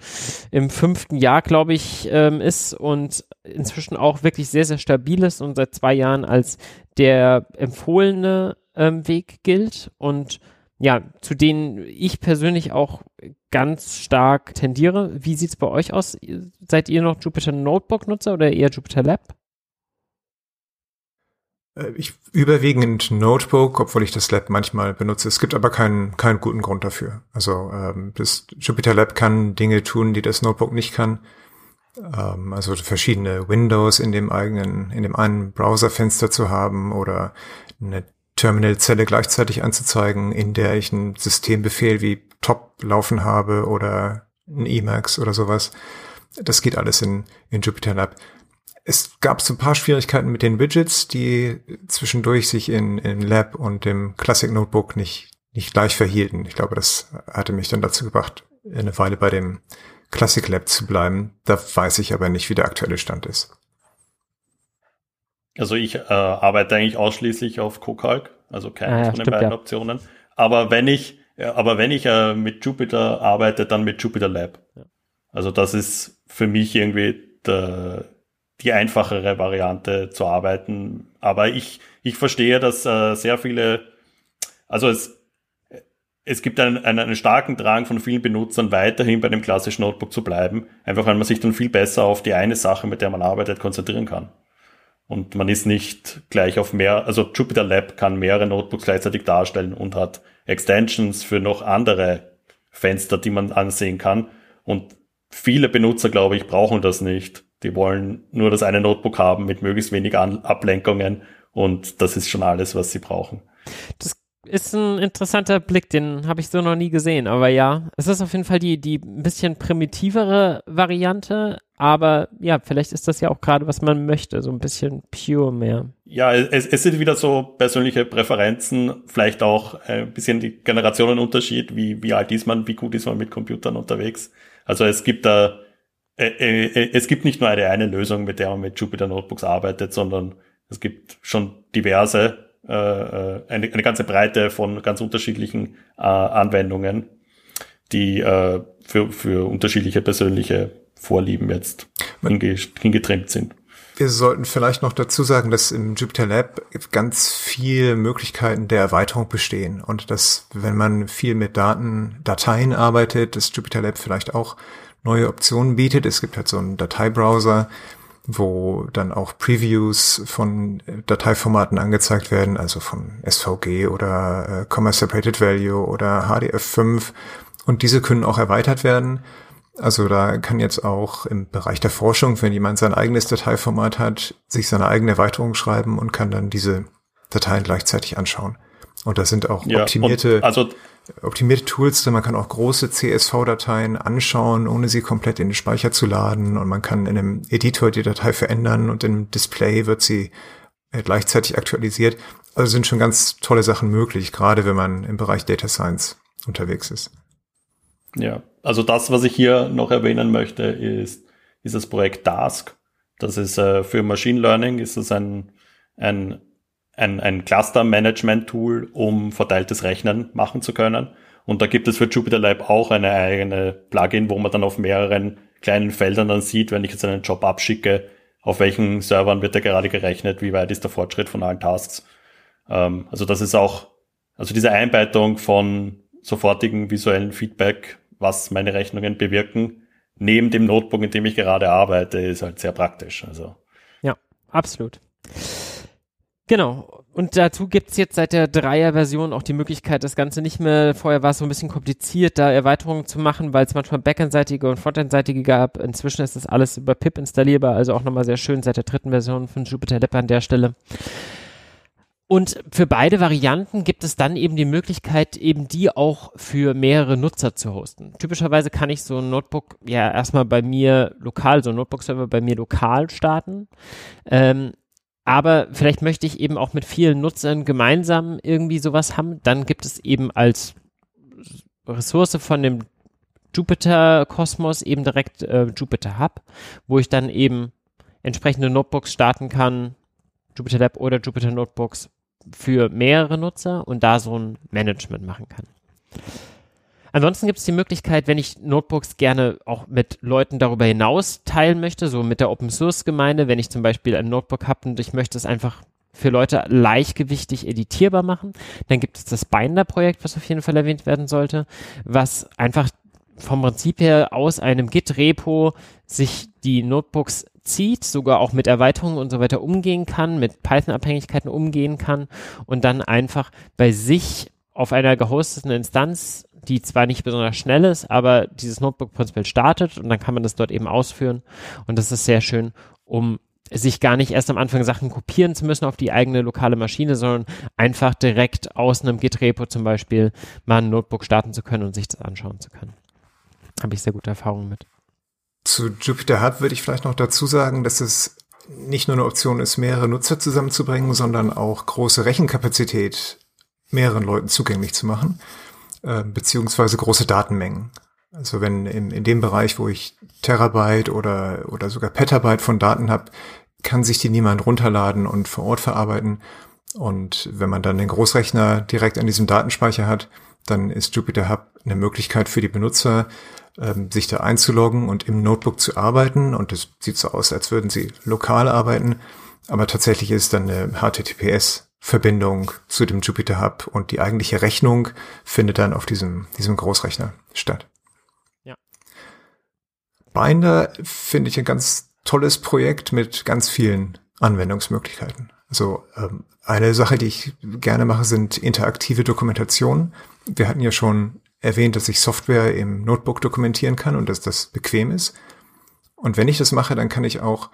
im 5. Jahr, glaube ich, ist und inzwischen auch wirklich sehr, sehr stabil ist und seit 2 Jahren als der empfohlene Weg gilt und ja, zu denen ich persönlich auch ganz stark tendiere. Wie sieht es bei euch aus? Seid ihr noch Jupyter Notebook Nutzer oder eher JupyterLab? Ich überwiegend Notebook, obwohl ich das Lab manchmal benutze. Es gibt aber keinen guten Grund dafür. Also das JupyterLab kann Dinge tun, die das Notebook nicht kann. Also verschiedene Windows in dem einen Browserfenster zu haben oder eine Terminalzelle gleichzeitig anzuzeigen, in der ich einen Systembefehl wie Top laufen habe oder ein Emacs oder sowas. Das geht alles in JupyterLab. Es gab so ein paar Schwierigkeiten mit den Widgets, die zwischendurch sich im Lab und dem Classic Notebook nicht gleich verhielten. Ich glaube, das hatte mich dann dazu gebracht, eine Weile bei dem Classic Lab zu bleiben. Da weiß ich aber nicht, wie der aktuelle Stand ist. Also ich arbeite eigentlich ausschließlich auf CoCalc, also keine von den beiden Optionen. Aber wenn ich mit Jupyter arbeite, dann mit JupyterLab. Ja. Also das ist für mich irgendwie die einfachere Variante zu arbeiten. Aber ich verstehe, dass sehr viele, also es gibt einen starken Drang von vielen Benutzern, weiterhin bei dem klassischen Notebook zu bleiben, einfach weil man sich dann viel besser auf die eine Sache, mit der man arbeitet, konzentrieren kann. Und man ist nicht gleich auf mehr, also JupyterLab kann mehrere Notebooks gleichzeitig darstellen und hat Extensions für noch andere Fenster, die man ansehen kann. Und viele Benutzer, glaube ich, brauchen das nicht. Die wollen nur das eine Notebook haben mit möglichst wenig Ablenkungen und das ist schon alles, was sie brauchen. Das ist ein interessanter Blick, den habe ich so noch nie gesehen, aber ja, es ist auf jeden Fall die ein bisschen primitivere Variante, aber ja, vielleicht ist das ja auch gerade, was man möchte, so ein bisschen pure mehr. Ja, es sind wieder so persönliche Präferenzen, vielleicht auch ein bisschen die Generationenunterschied, wie alt ist man, wie gut ist man mit Computern unterwegs. Also es gibt da, es gibt nicht nur eine Lösung, mit der man mit Jupyter Notebooks arbeitet, sondern es gibt schon diverse, eine ganze Breite von ganz unterschiedlichen Anwendungen, die für unterschiedliche persönliche Vorlieben jetzt hingetrimmt sind. Wir sollten vielleicht noch dazu sagen, dass im JupyterLab ganz viele Möglichkeiten der Erweiterung bestehen und dass, wenn man viel mit Dateien arbeitet, das JupyterLab vielleicht auch neue Optionen bietet. Es gibt halt so einen Dateibrowser, wo dann auch Previews von Dateiformaten angezeigt werden, also von SVG oder Comma-Separated-Value oder HDF5. Und diese können auch erweitert werden. Also da kann jetzt auch im Bereich der Forschung, wenn jemand sein eigenes Dateiformat hat, sich seine eigene Erweiterung schreiben und kann dann diese Dateien gleichzeitig anschauen. Und das sind auch optimierte Tools, denn man kann auch große CSV-Dateien anschauen, ohne sie komplett in den Speicher zu laden, und man kann in einem Editor die Datei verändern und im Display wird sie gleichzeitig aktualisiert. Also sind schon ganz tolle Sachen möglich, gerade wenn man im Bereich Data Science unterwegs ist. Ja, also das, was ich hier noch erwähnen möchte, ist das Projekt Task. Das ist für Machine Learning, ist das ein Cluster-Management-Tool, um verteiltes Rechnen machen zu können. Und da gibt es für JupyterLab auch eine eigene Plugin, wo man dann auf mehreren kleinen Feldern dann sieht, wenn ich jetzt einen Job abschicke, auf welchen Servern wird der gerade gerechnet, wie weit ist der Fortschritt von allen Tasks. Also das ist auch, also diese Einbettung von sofortigen visuellen Feedback, was meine Rechnungen bewirken, neben dem Notebook, in dem ich gerade arbeite, ist halt sehr praktisch. Also. Ja, absolut. Genau. Und dazu gibt's jetzt seit der 3er-Version auch die Möglichkeit, das Ganze nicht mehr, vorher war es so ein bisschen kompliziert, da Erweiterungen zu machen, weil es manchmal backendseitige und frontendseitige gab. Inzwischen ist das alles über PIP installierbar, also auch nochmal sehr schön seit der 3. Version von JupyterLab an der Stelle. Und für beide Varianten gibt es dann eben die Möglichkeit, eben die auch für mehrere Nutzer zu hosten. Typischerweise kann ich so ein Notebook ja erstmal bei mir lokal, so ein Notebook-Server bei mir lokal starten. Aber vielleicht möchte ich eben auch mit vielen Nutzern gemeinsam irgendwie sowas haben. Dann gibt es eben als Ressource von dem Jupyter-Kosmos eben direkt JupyterHub, wo ich dann eben entsprechende Notebooks starten kann, JupyterLab oder Jupyter Notebooks, für mehrere Nutzer und da so ein Management machen kann. Ansonsten gibt es die Möglichkeit, wenn ich Notebooks gerne auch mit Leuten darüber hinaus teilen möchte, so mit der Open-Source-Gemeinde, wenn ich zum Beispiel ein Notebook habe und ich möchte es einfach für Leute leichtgewichtig editierbar machen, dann gibt es das Binder-Projekt, was auf jeden Fall erwähnt werden sollte, was einfach vom Prinzip her aus einem Git-Repo sich die Notebooks zieht, sogar auch mit Erweiterungen und so weiter umgehen kann, mit Python-Abhängigkeiten umgehen kann und dann einfach bei sich auf einer gehosteten Instanz, die zwar nicht besonders schnell ist, aber dieses Notebook-Prinzip startet und dann kann man das dort eben ausführen und das ist sehr schön, um sich gar nicht erst am Anfang Sachen kopieren zu müssen auf die eigene lokale Maschine, sondern einfach direkt aus einem Git-Repo zum Beispiel mal ein Notebook starten zu können und sich das anschauen zu können. Habe ich sehr gute Erfahrungen mit. Zu JupyterHub würde ich vielleicht noch dazu sagen, dass es nicht nur eine Option ist, mehrere Nutzer zusammenzubringen, sondern auch große Rechenkapazität mehreren Leuten zugänglich zu machen, beziehungsweise große Datenmengen. Also wenn in dem Bereich, wo ich Terabyte oder sogar Petabyte von Daten habe, kann sich die niemand runterladen und vor Ort verarbeiten. Und wenn man dann den Großrechner direkt an diesem Datenspeicher hat, dann ist JupyterHub eine Möglichkeit für die Benutzer, sich da einzuloggen und im Notebook zu arbeiten. Und das sieht so aus, als würden sie lokal arbeiten. Aber tatsächlich ist dann eine HTTPS-Verbindung zu dem JupyterHub und die eigentliche Rechnung findet dann auf diesem Großrechner statt. Ja. Binder finde ich ein ganz tolles Projekt mit ganz vielen Anwendungsmöglichkeiten. Also eine Sache, die ich gerne mache, sind interaktive Dokumentationen. Wir hatten ja schon erwähnt, dass ich Software im Notebook dokumentieren kann und dass das bequem ist. Und wenn ich das mache, dann kann ich auch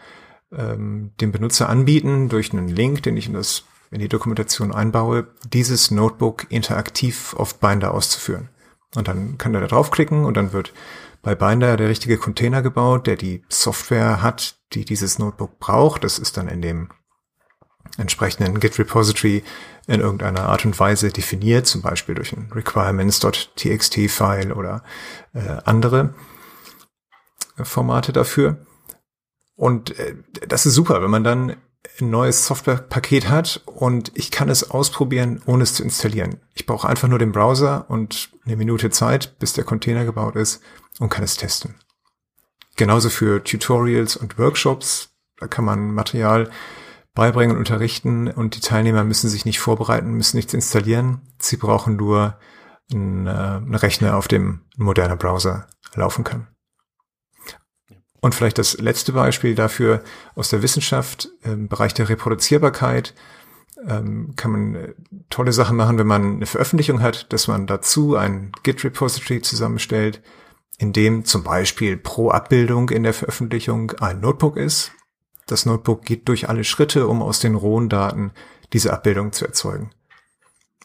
dem Benutzer anbieten, durch einen Link, den ich in das in die Dokumentation einbaue, dieses Notebook interaktiv auf Binder auszuführen. Und dann kann er da draufklicken und dann wird bei Binder der richtige Container gebaut, der die Software hat, die dieses Notebook braucht. Das ist dann in dem entsprechenden Git-Repository in irgendeiner Art und Weise definiert, zum Beispiel durch ein requirements.txt-File oder andere Formate dafür. Und das ist super, wenn man dann ein neues Softwarepaket hat und ich kann es ausprobieren, ohne es zu installieren. Ich brauche einfach nur den Browser und eine Minute Zeit, bis der Container gebaut ist und kann es testen. Genauso für Tutorials und Workshops, da kann man Material beibringen und unterrichten und die Teilnehmer müssen sich nicht vorbereiten, müssen nichts installieren. Sie brauchen nur einen Rechner, auf dem ein moderner Browser laufen kann. Und vielleicht das letzte Beispiel dafür aus der Wissenschaft, im Bereich der Reproduzierbarkeit, kann man tolle Sachen machen, wenn man eine Veröffentlichung hat, dass man dazu ein Git-Repository zusammenstellt, in dem zum Beispiel pro Abbildung in der Veröffentlichung ein Notebook ist. Das Notebook geht durch alle Schritte, um aus den rohen Daten diese Abbildung zu erzeugen.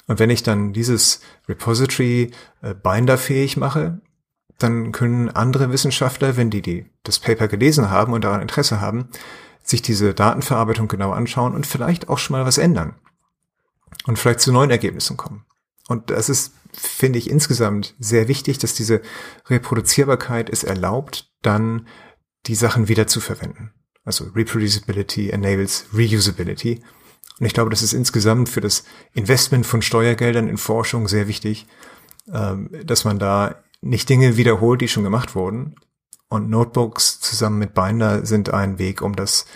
Und wenn ich dann dieses Repository binderfähig mache, dann können andere Wissenschaftler, wenn die das Paper gelesen haben und daran Interesse haben, sich diese Datenverarbeitung genau anschauen und vielleicht auch schon mal was ändern und vielleicht zu neuen Ergebnissen kommen. Und das ist, finde ich, insgesamt sehr wichtig, dass diese Reproduzierbarkeit es erlaubt, dann die Sachen wieder zu verwenden. Also Reproducibility enables Reusability. Und ich glaube, das ist insgesamt für das Investment von Steuergeldern in Forschung sehr wichtig, dass man da nicht Dinge wiederholt, die schon gemacht wurden. Und Notebooks zusammen mit Binder sind ein Weg, um das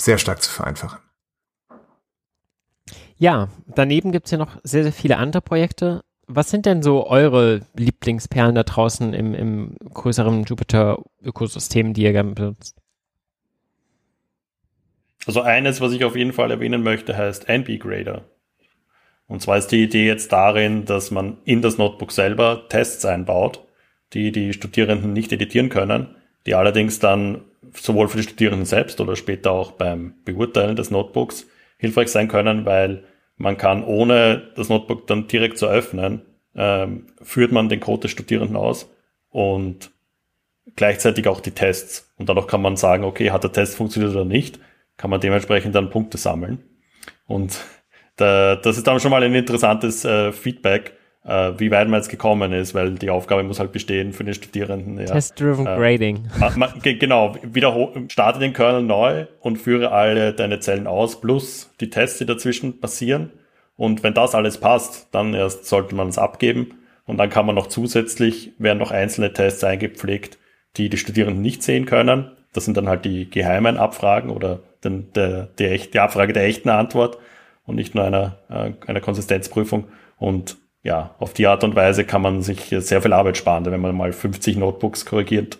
sehr stark zu vereinfachen. Ja, daneben gibt es ja noch sehr, sehr viele andere Projekte. Was sind denn so eure Lieblingsperlen da draußen im größeren Jupyter-Ökosystem, die ihr gerne benutzt? Also eines, was ich auf jeden Fall erwähnen möchte, heißt NBGrader. Und zwar ist die Idee jetzt darin, dass man in das Notebook selber Tests einbaut, die die Studierenden nicht editieren können, die allerdings dann sowohl für die Studierenden selbst oder später auch beim Beurteilen des Notebooks hilfreich sein können, weil man kann, ohne das Notebook dann direkt zu öffnen, führt man den Code des Studierenden aus und gleichzeitig auch die Tests. Und dadurch kann man sagen, okay, hat der Test funktioniert oder nicht, kann man dementsprechend dann Punkte sammeln. Und das ist dann schon mal ein interessantes Feedback, wie weit man jetzt gekommen ist, weil die Aufgabe muss halt bestehen für den Studierenden. Ja. Test-driven Grading. Genau, starte den Kernel neu und führe alle deine Zellen aus, plus die Tests, die dazwischen passieren. Und wenn das alles passt, dann erst sollte man es abgeben. Und dann kann man noch zusätzlich, werden noch einzelne Tests eingepflegt, die die Studierenden nicht sehen können. Das sind dann halt die geheimen Abfragen oder die Abfrage der echten Antwort. Und nicht nur einer Konsistenzprüfung. Und ja, auf die Art und Weise kann man sich sehr viel Arbeit sparen. Wenn man mal 50 Notebooks korrigiert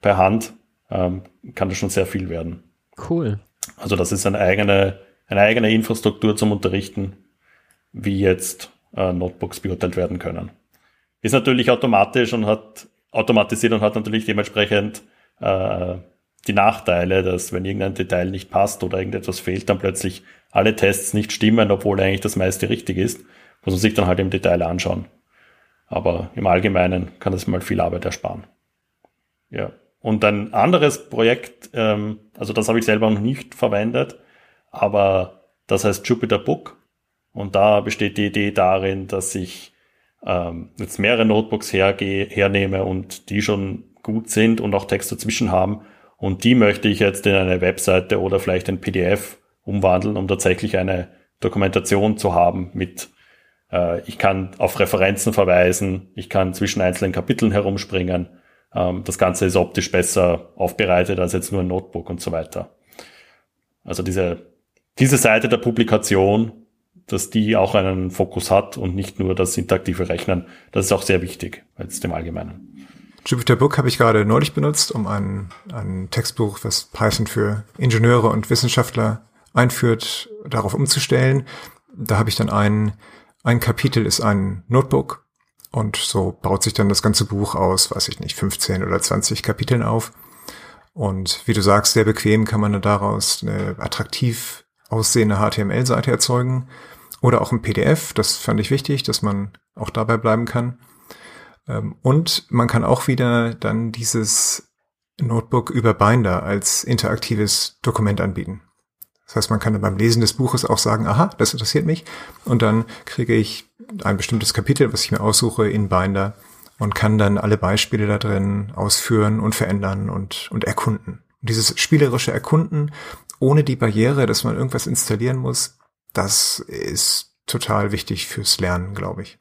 per Hand, kann das schon sehr viel werden. Cool. Also das ist eine eigene Infrastruktur zum Unterrichten, wie jetzt Notebooks beurteilt werden können. Ist natürlich automatisiert und hat natürlich dementsprechend die Nachteile, dass wenn irgendein Detail nicht passt oder irgendetwas fehlt, dann plötzlich alle Tests nicht stimmen, obwohl eigentlich das meiste richtig ist. Muss man sich dann halt im Detail anschauen. Aber im Allgemeinen kann das mal viel Arbeit ersparen. Ja. Und ein anderes Projekt, also das habe ich selber noch nicht verwendet, aber das heißt Jupyter Book. Und da besteht die Idee darin, dass ich jetzt mehrere Notebooks hernehme und die schon gut sind und auch Text dazwischen haben. Und die möchte ich jetzt in eine Webseite oder vielleicht ein PDF umwandeln, um tatsächlich eine Dokumentation zu haben mit, ich kann auf Referenzen verweisen, ich kann zwischen einzelnen Kapiteln herumspringen. Das Ganze ist optisch besser aufbereitet als jetzt nur ein Notebook und so weiter. Also diese Seite der Publikation, dass die auch einen Fokus hat und nicht nur das interaktive Rechnen, das ist auch sehr wichtig, jetzt im Allgemeinen. Jupyter Book habe ich gerade neulich benutzt, um ein Textbuch, was Python für Ingenieure und Wissenschaftler einführt, darauf umzustellen. Da habe ich dann ein Kapitel ist ein Notebook und so baut sich dann das ganze Buch aus, weiß ich nicht, 15 oder 20 Kapiteln auf. Und wie du sagst, sehr bequem kann man dann daraus eine attraktiv aussehende HTML-Seite erzeugen oder auch ein PDF. Das fand ich wichtig, dass man auch dabei bleiben kann. Und man kann auch wieder dann dieses Notebook über Binder als interaktives Dokument anbieten. Das heißt, man kann dann beim Lesen des Buches auch sagen, aha, das interessiert mich. Und dann kriege ich ein bestimmtes Kapitel, was ich mir aussuche, in Binder und kann dann alle Beispiele da drin ausführen und verändern und erkunden. Und dieses spielerische Erkunden ohne die Barriere, dass man irgendwas installieren muss, das ist total wichtig fürs Lernen, glaube ich.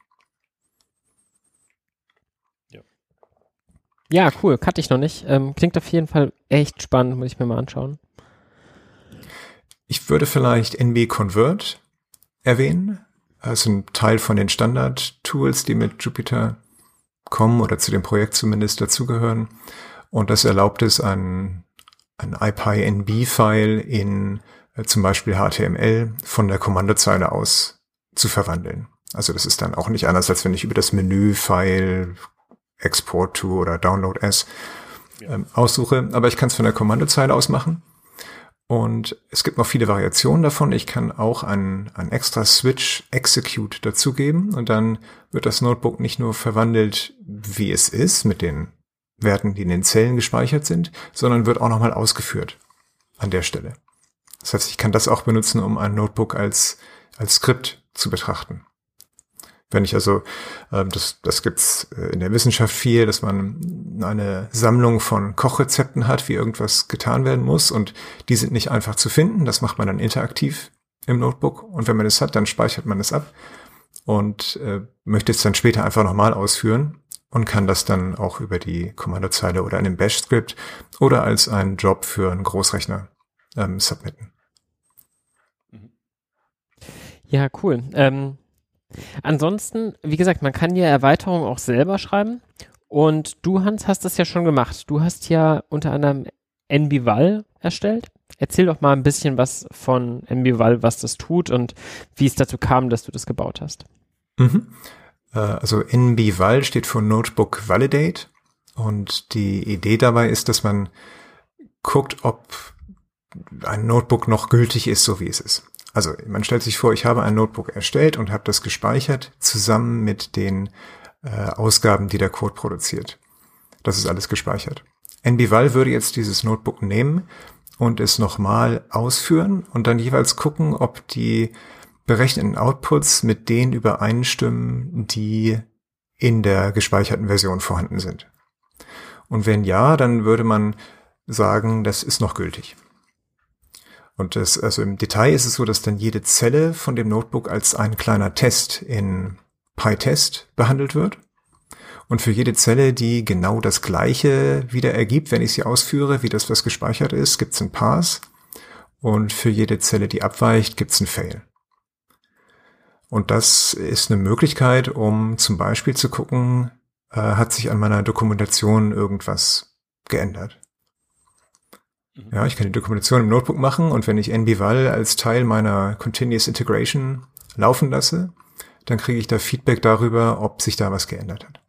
Ja, cool, kannte ich noch nicht. Klingt auf jeden Fall echt spannend, muss ich mir mal anschauen. Ich würde vielleicht nbconvert erwähnen. Also ein Teil von den Standard-Tools, die mit Jupyter kommen oder zu dem Projekt zumindest dazugehören. Und das erlaubt es, ein IPyNB-File in zum Beispiel HTML von der Kommandozeile aus zu verwandeln. Also das ist dann auch nicht anders, als wenn ich über das Menü-File Export to oder Download as aussuche, aber ich kann es von der Kommandozeile aus machen. Und es gibt noch viele Variationen davon. Ich kann auch einen extra Switch Execute dazugeben und dann wird das Notebook nicht nur verwandelt, wie es ist, mit den Werten, die in den Zellen gespeichert sind, sondern wird auch nochmal ausgeführt an der Stelle. Das heißt, ich kann das auch benutzen, um ein Notebook als Skript zu betrachten. Wenn ich also, das gibt's in der Wissenschaft viel, dass man eine Sammlung von Kochrezepten hat, wie irgendwas getan werden muss und die sind nicht einfach zu finden. Das macht man dann interaktiv im Notebook und wenn man es hat, dann speichert man es ab und möchte es dann später einfach nochmal ausführen und kann das dann auch über die Kommandozeile oder in einem Bash-Skript oder als einen Job für einen Großrechner submitten. Ja, cool. Ansonsten, wie gesagt, man kann ja Erweiterungen auch selber schreiben und du, Hans, hast das ja schon gemacht. Du hast ja unter anderem NBVAL erstellt. Erzähl doch mal ein bisschen was von NBVAL, was das tut und wie es dazu kam, dass du das gebaut hast. Also NBVAL steht für Notebook Validate und die Idee dabei ist, dass man guckt, ob ein Notebook noch gültig ist, so wie es ist. Also man stellt sich vor, ich habe ein Notebook erstellt und habe das gespeichert, zusammen mit den Ausgaben, die der Code produziert. Das ist alles gespeichert. NBVAL würde jetzt dieses Notebook nehmen und es nochmal ausführen und dann jeweils gucken, ob die berechneten Outputs mit denen übereinstimmen, die in der gespeicherten Version vorhanden sind. Und wenn ja, dann würde man sagen, das ist noch gültig. Und das, also im Detail ist es so, dass dann jede Zelle von dem Notebook als ein kleiner Test in PyTest behandelt wird. Und für jede Zelle, die genau das Gleiche wieder ergibt, wenn ich sie ausführe, wie das, was gespeichert ist, gibt es ein Pass. Und für jede Zelle, die abweicht, gibt es ein Fail. Und das ist eine Möglichkeit, um zum Beispiel zu gucken, hat sich an meiner Dokumentation irgendwas geändert. Ja, ich kann die Dokumentation im Notebook machen und wenn ich NBVAL als Teil meiner Continuous Integration laufen lasse, dann kriege ich da Feedback darüber, ob sich da was geändert hat.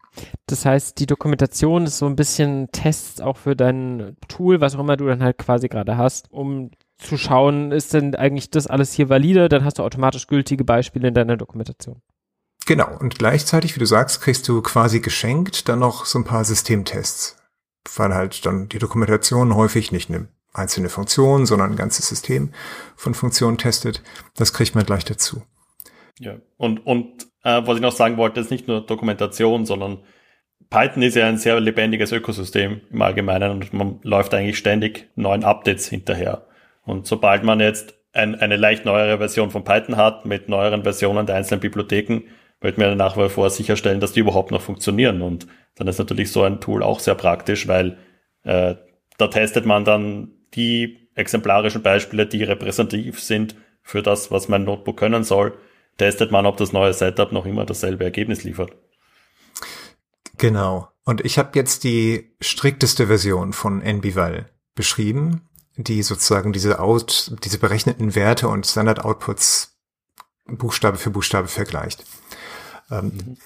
Das heißt, die Dokumentation ist so ein bisschen Tests auch für dein Tool, was auch immer du dann halt quasi gerade hast, um zu schauen, ist denn eigentlich das alles hier valide, dann hast du automatisch gültige Beispiele in deiner Dokumentation. Genau, und gleichzeitig, wie du sagst, kriegst du quasi geschenkt dann noch so ein paar Systemtests, weil halt dann die Dokumentation häufig nicht eine einzelne Funktion, sondern ein ganzes System von Funktionen testet. Das kriegt man gleich dazu. Ja, und was ich noch sagen wollte, ist nicht nur Dokumentation, sondern Python ist ja ein sehr lebendiges Ökosystem im Allgemeinen und man läuft eigentlich ständig neuen Updates hinterher. Und sobald man jetzt eine leicht neuere Version von Python hat, mit neueren Versionen der einzelnen Bibliotheken, wird man nach wie vor sicherstellen, dass die überhaupt noch funktionieren. Und dann ist natürlich so ein Tool auch sehr praktisch, weil da testet man dann die exemplarischen Beispiele, die repräsentativ sind für das, was mein Notebook können soll, testet man, ob das neue Setup noch immer dasselbe Ergebnis liefert. Genau. Und ich habe jetzt die strikteste Version von NBVAL beschrieben, die sozusagen diese berechneten Werte und Standard-Outputs Buchstabe für Buchstabe vergleicht.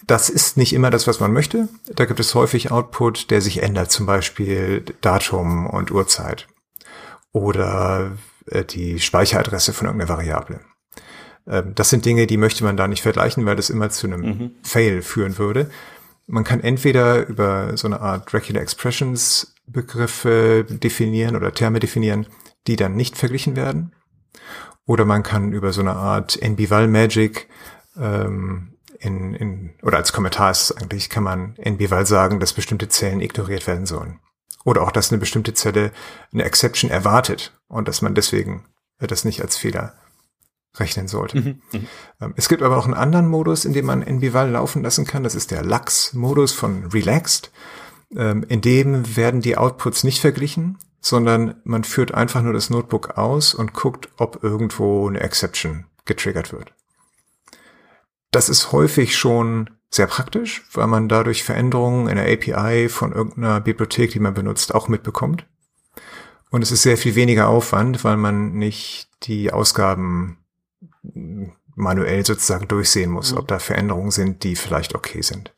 Das ist nicht immer das, was man möchte. Da gibt es häufig Output, der sich ändert, zum Beispiel Datum und Uhrzeit. Oder die Speicheradresse von irgendeiner Variable. Das sind Dinge, die möchte man da nicht vergleichen, weil das immer zu einem Fail führen würde. Man kann entweder über so eine Art Regular Expressions Begriffe definieren oder Terme definieren, die dann nicht verglichen werden. Oder man kann über so eine Art NBVAL Magic oder als Kommentar ist es eigentlich, kann man NBVAL sagen, dass bestimmte Zellen ignoriert werden sollen. Oder auch, dass eine bestimmte Zelle eine Exception erwartet und dass man deswegen das nicht als Fehler rechnen sollte. Es gibt aber auch einen anderen Modus, in dem man NBVAL laufen lassen kann. Das ist der Lux-Modus von Relaxed. In dem werden die Outputs nicht verglichen, sondern man führt einfach nur das Notebook aus und guckt, ob irgendwo eine Exception getriggert wird. Das ist häufig schon sehr praktisch, weil man dadurch Veränderungen in der API von irgendeiner Bibliothek, die man benutzt, auch mitbekommt. Und es ist sehr viel weniger Aufwand, weil man nicht die Ausgaben manuell sozusagen durchsehen muss, ob da Veränderungen sind, die vielleicht okay sind.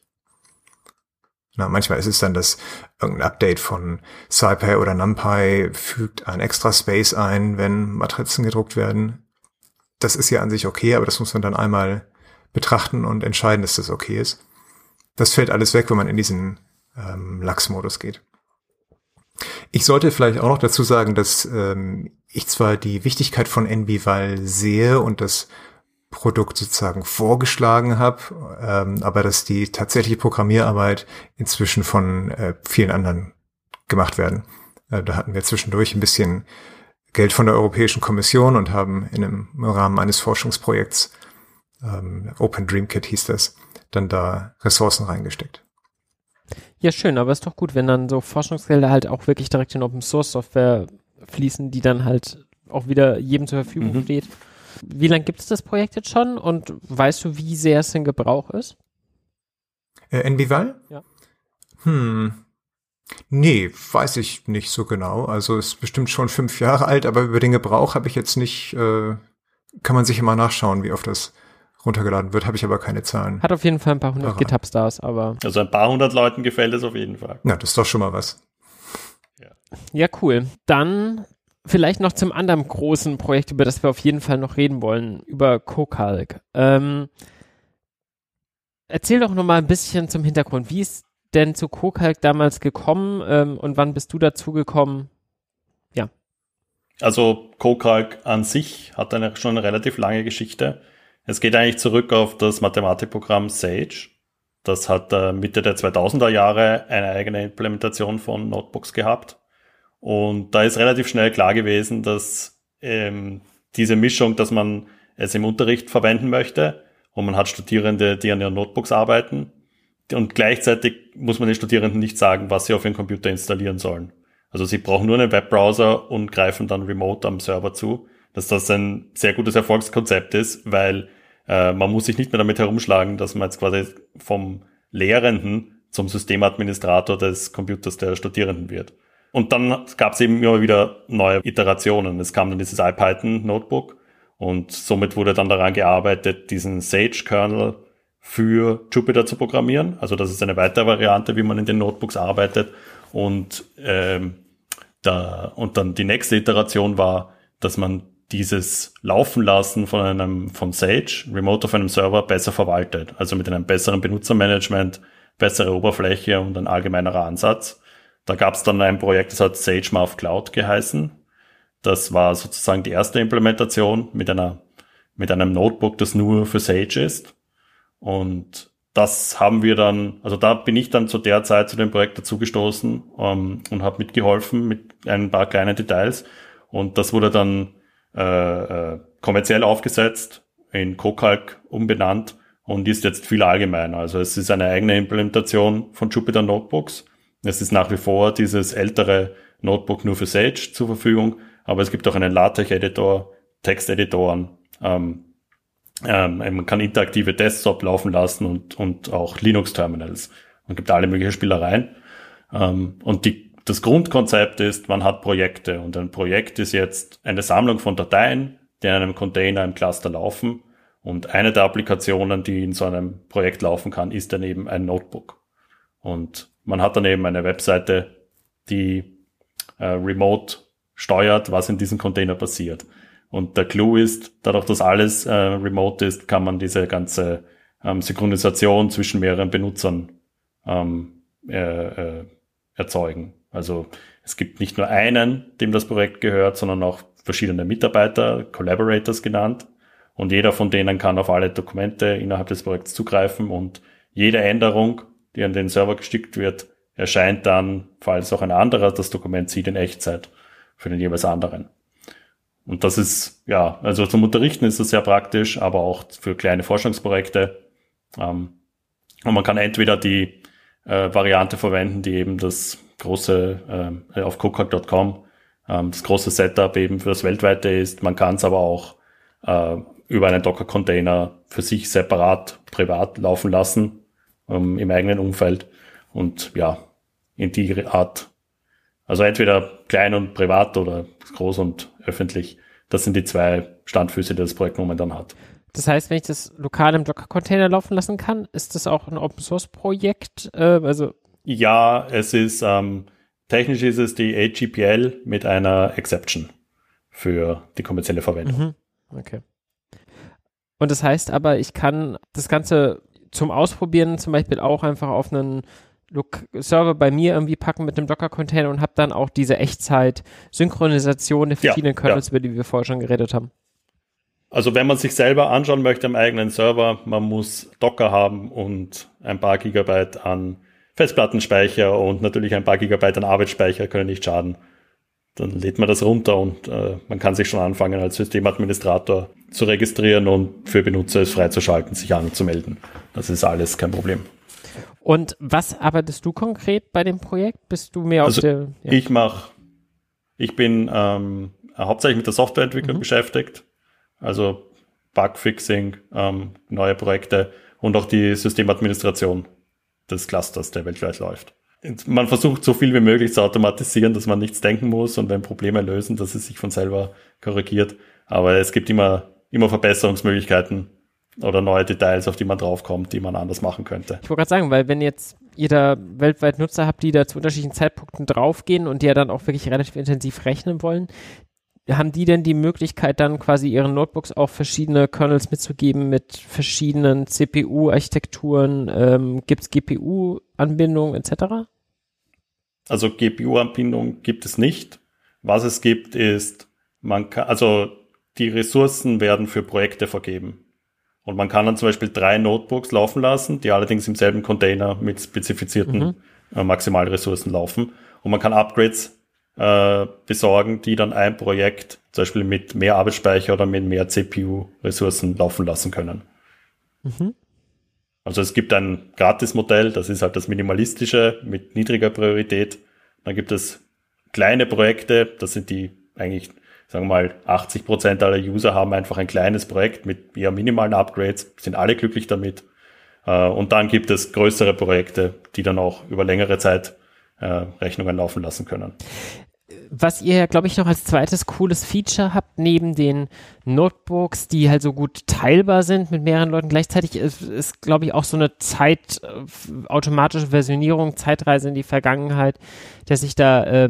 Na, manchmal ist es dann, dass irgendein Update von SciPy oder NumPy fügt ein extra Space ein, wenn Matrizen gedruckt werden. Das ist ja an sich okay, aber das muss man dann einmal betrachten und entscheiden, dass das okay ist. Das fällt alles weg, wenn man in diesen Lux-Modus geht. Ich sollte vielleicht auch noch dazu sagen, dass ich zwar die Wichtigkeit von NBVAL sehe und das Produkt sozusagen vorgeschlagen habe, aber dass die tatsächliche Programmierarbeit inzwischen von vielen anderen gemacht werden. Da hatten wir zwischendurch ein bisschen Geld von der Europäischen Kommission und haben im Rahmen eines Forschungsprojekts Open Dream Kit hieß das, dann da Ressourcen reingesteckt. Ja, schön, aber ist doch gut, wenn dann so Forschungsgelder halt auch wirklich direkt in Open Source Software fließen, die dann halt auch wieder jedem zur Verfügung steht. Wie lange gibt es das Projekt jetzt schon und weißt du, wie sehr es in Gebrauch ist? NBVAL? Ja. Nee, weiß ich nicht so genau. Also es ist bestimmt schon 5 Jahre alt, aber über den Gebrauch habe ich jetzt nicht, kann man sich immer nachschauen, wie oft das runtergeladen wird, habe ich aber keine Zahlen. Hat auf jeden Fall ein paar hundert GitHub-Stars, aber... Also ein paar hundert Leuten gefällt es auf jeden Fall. Na, das ist doch schon mal was. Ja, cool. Dann... Vielleicht noch zum anderen großen Projekt, über das wir auf jeden Fall noch reden wollen, über CoCalc. Erzähl doch nochmal ein bisschen zum Hintergrund. Wie ist denn zu CoCalc damals gekommen und wann bist du dazu gekommen? Ja. Also CoCalc an sich hat eine schon eine relativ lange Geschichte. Es geht eigentlich zurück auf das Mathematikprogramm Sage. Das hat Mitte der 2000er Jahre eine eigene Implementation von Notebooks gehabt. Und da ist relativ schnell klar gewesen, dass diese Mischung, dass man es im Unterricht verwenden möchte und man hat Studierende, die an ihren Notebooks arbeiten und gleichzeitig muss man den Studierenden nicht sagen, was sie auf ihren Computer installieren sollen. Also sie brauchen nur einen Webbrowser und greifen dann remote am Server zu, dass das ein sehr gutes Erfolgskonzept ist, weil man muss sich nicht mehr damit herumschlagen, dass man jetzt quasi vom Lehrenden zum Systemadministrator des Computers der Studierenden wird. Und dann gab es eben immer wieder neue Iterationen. Es kam dann dieses IPython-Notebook und somit wurde dann daran gearbeitet, diesen Sage-Kernel für Jupyter zu programmieren. Also das ist eine weitere Variante, wie man in den Notebooks arbeitet. Und dann die nächste Iteration war, dass man dieses Laufen lassen von Sage, remote auf einem Server, besser verwaltet. Also mit einem besseren Benutzermanagement, bessere Oberfläche und ein allgemeinerer Ansatz. Da gab es dann ein Projekt, das hat SageMath Cloud geheißen. Das war sozusagen die erste Implementation mit einem Notebook, das nur für Sage ist. Und das haben wir dann, also da bin ich dann zu der Zeit zu dem Projekt dazugestoßen und habe mitgeholfen mit ein paar kleinen Details. Und das wurde dann kommerziell aufgesetzt, in CoCalc umbenannt und ist jetzt viel allgemeiner. Also es ist eine eigene Implementation von Jupyter Notebooks. Es ist nach wie vor dieses ältere Notebook nur für Sage zur Verfügung, aber es gibt auch einen LaTeX-Editor, Texteditoren. Man kann interaktive Desktop laufen lassen und auch Linux-Terminals. Man gibt alle möglichen Spielereien. Und das Grundkonzept ist, man hat Projekte und ein Projekt ist jetzt eine Sammlung von Dateien, die in einem Container im Cluster laufen und eine der Applikationen, die in so einem Projekt laufen kann, ist dann eben ein Notebook. Und man hat dann eben eine Webseite, die remote steuert, was in diesem Container passiert. Und der Clou ist, dadurch, dass alles remote ist, kann man diese ganze Synchronisation zwischen mehreren Benutzern erzeugen. Also es gibt nicht nur einen, dem das Projekt gehört, sondern auch verschiedene Mitarbeiter, Collaborators genannt. Und jeder von denen kann auf alle Dokumente innerhalb des Projekts zugreifen und jede Änderung, die an den Server geschickt wird, erscheint dann, falls auch ein anderer das Dokument sieht, in Echtzeit für den jeweils anderen. Und das ist, ja, also zum Unterrichten ist das sehr praktisch, aber auch für kleine Forschungsprojekte. Und man kann entweder die Variante verwenden, die eben das große, auf CoCalc.com, das große Setup eben für das weltweite ist. Man kann es aber auch über einen Docker-Container für sich separat, privat laufen lassen, im eigenen Umfeld. Und ja, in die Art, also entweder klein und privat oder groß und öffentlich, das sind die zwei Standfüße, die das Projekt momentan hat. Das heißt, wenn ich das lokal im Docker-Container laufen lassen kann, ist das auch ein Open-Source-Projekt? Also ja, es ist, technisch ist es die AGPL mit einer Exception für die kommerzielle Verwendung. Mhm. Okay. Und das heißt aber, ich kann das Ganze zum Ausprobieren zum Beispiel auch einfach auf einen Server bei mir irgendwie packen mit einem Docker-Container und habe dann auch diese Echtzeit-Synchronisation der verschiedenen Kernels, über die wir vorher schon geredet haben. Also wenn man sich selber anschauen möchte am eigenen Server, man muss Docker haben und ein paar Gigabyte an Festplattenspeicher und natürlich ein paar Gigabyte an Arbeitsspeicher können nicht schaden. Dann lädt man das runter und man kann sich schon anfangen, als Systemadministrator zu registrieren und für Benutzer es freizuschalten, sich anzumelden. Das ist alles kein Problem. Und was arbeitest du konkret bei dem Projekt? Bist du mehr auf der... Ja. Ich bin hauptsächlich mit der Softwareentwicklung beschäftigt, also Bugfixing, neue Projekte und auch die Systemadministration des Clusters, der weltweit läuft. Man versucht so viel wie möglich zu automatisieren, dass man nichts denken muss und wenn Probleme lösen, dass es sich von selber korrigiert. Aber es gibt immer Verbesserungsmöglichkeiten oder neue Details, auf die man draufkommt, die man anders machen könnte. Ich wollte gerade sagen, weil wenn jetzt jeder weltweit Nutzer habt, die da zu unterschiedlichen Zeitpunkten draufgehen und die ja dann auch wirklich relativ intensiv rechnen wollen, haben die denn die Möglichkeit dann quasi ihren Notebooks auch verschiedene Kernels mitzugeben mit verschiedenen CPU-Architekturen? Gibt es GPU-Anbindungen etc.? Also GPU-Anbindung gibt es nicht. Was es gibt ist, die Ressourcen werden für Projekte vergeben. Und man kann dann zum Beispiel 3 Notebooks laufen lassen, die allerdings im selben Container mit spezifizierten Maximalressourcen laufen. Und man kann Upgrades besorgen, die dann ein Projekt zum Beispiel mit mehr Arbeitsspeicher oder mit mehr CPU-Ressourcen laufen lassen können. Mhm. Also es gibt ein Gratis-Modell, das ist halt das Minimalistische mit niedriger Priorität. Dann gibt es kleine Projekte, das sind die eigentlich, sagen wir mal, 80% aller User haben einfach ein kleines Projekt mit eher minimalen Upgrades, sind alle glücklich damit. Und dann gibt es größere Projekte, die dann auch über längere Zeit Rechnungen laufen lassen können. Was ihr, glaube ich, noch als zweites cooles Feature habt, neben den Notebooks, die halt so gut teilbar sind mit mehreren Leuten gleichzeitig, ist glaube ich, auch so eine automatische Versionierung, Zeitreise in die Vergangenheit, dass ich da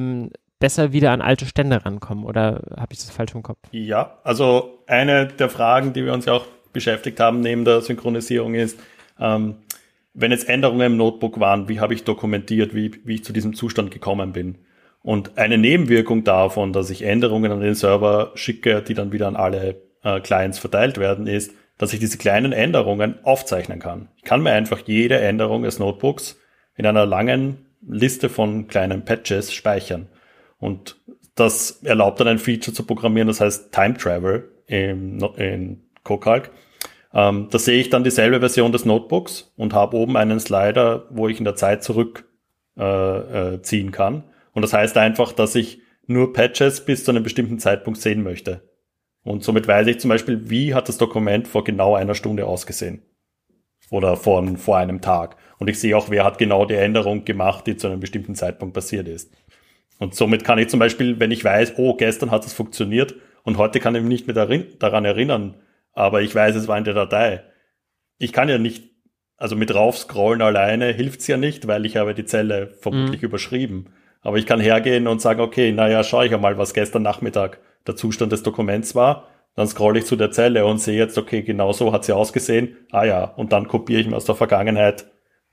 besser wieder an alte Stände rankomme. Oder habe ich das falsch im Kopf? Ja, also eine der Fragen, die wir uns ja auch beschäftigt haben, neben der Synchronisierung ist, wenn jetzt Änderungen im Notebook waren, wie habe ich dokumentiert, wie ich zu diesem Zustand gekommen bin? Und eine Nebenwirkung davon, dass ich Änderungen an den Server schicke, die dann wieder an alle Clients verteilt werden, ist, dass ich diese kleinen Änderungen aufzeichnen kann. Ich kann mir einfach jede Änderung des Notebooks in einer langen Liste von kleinen Patches speichern. Und das erlaubt dann ein Feature zu programmieren, das heißt Time Travel in CoCalc. Da sehe ich dann dieselbe Version des Notebooks und habe oben einen Slider, wo ich in der Zeit zurückziehen kann. Und das heißt einfach, dass ich nur Patches bis zu einem bestimmten Zeitpunkt sehen möchte. Und somit weiß ich zum Beispiel, wie hat das Dokument vor genau einer Stunde ausgesehen. Oder vor einem Tag. Und ich sehe auch, wer hat genau die Änderung gemacht, die zu einem bestimmten Zeitpunkt passiert ist. Und somit kann ich zum Beispiel, wenn ich weiß, gestern hat es funktioniert und heute kann ich mich nicht mehr daran erinnern, aber ich weiß, es war in der Datei. Ich kann ja nicht, also mit raufscrollen alleine hilft es ja nicht, weil ich habe die Zelle vermutlich überschrieben. Aber ich kann hergehen und sagen, okay, naja, schaue ich einmal, was gestern Nachmittag der Zustand des Dokuments war. Dann scrolle ich zu der Zelle und sehe jetzt, okay, genau so hat sie ausgesehen. Ah ja, und dann kopiere ich mir aus der Vergangenheit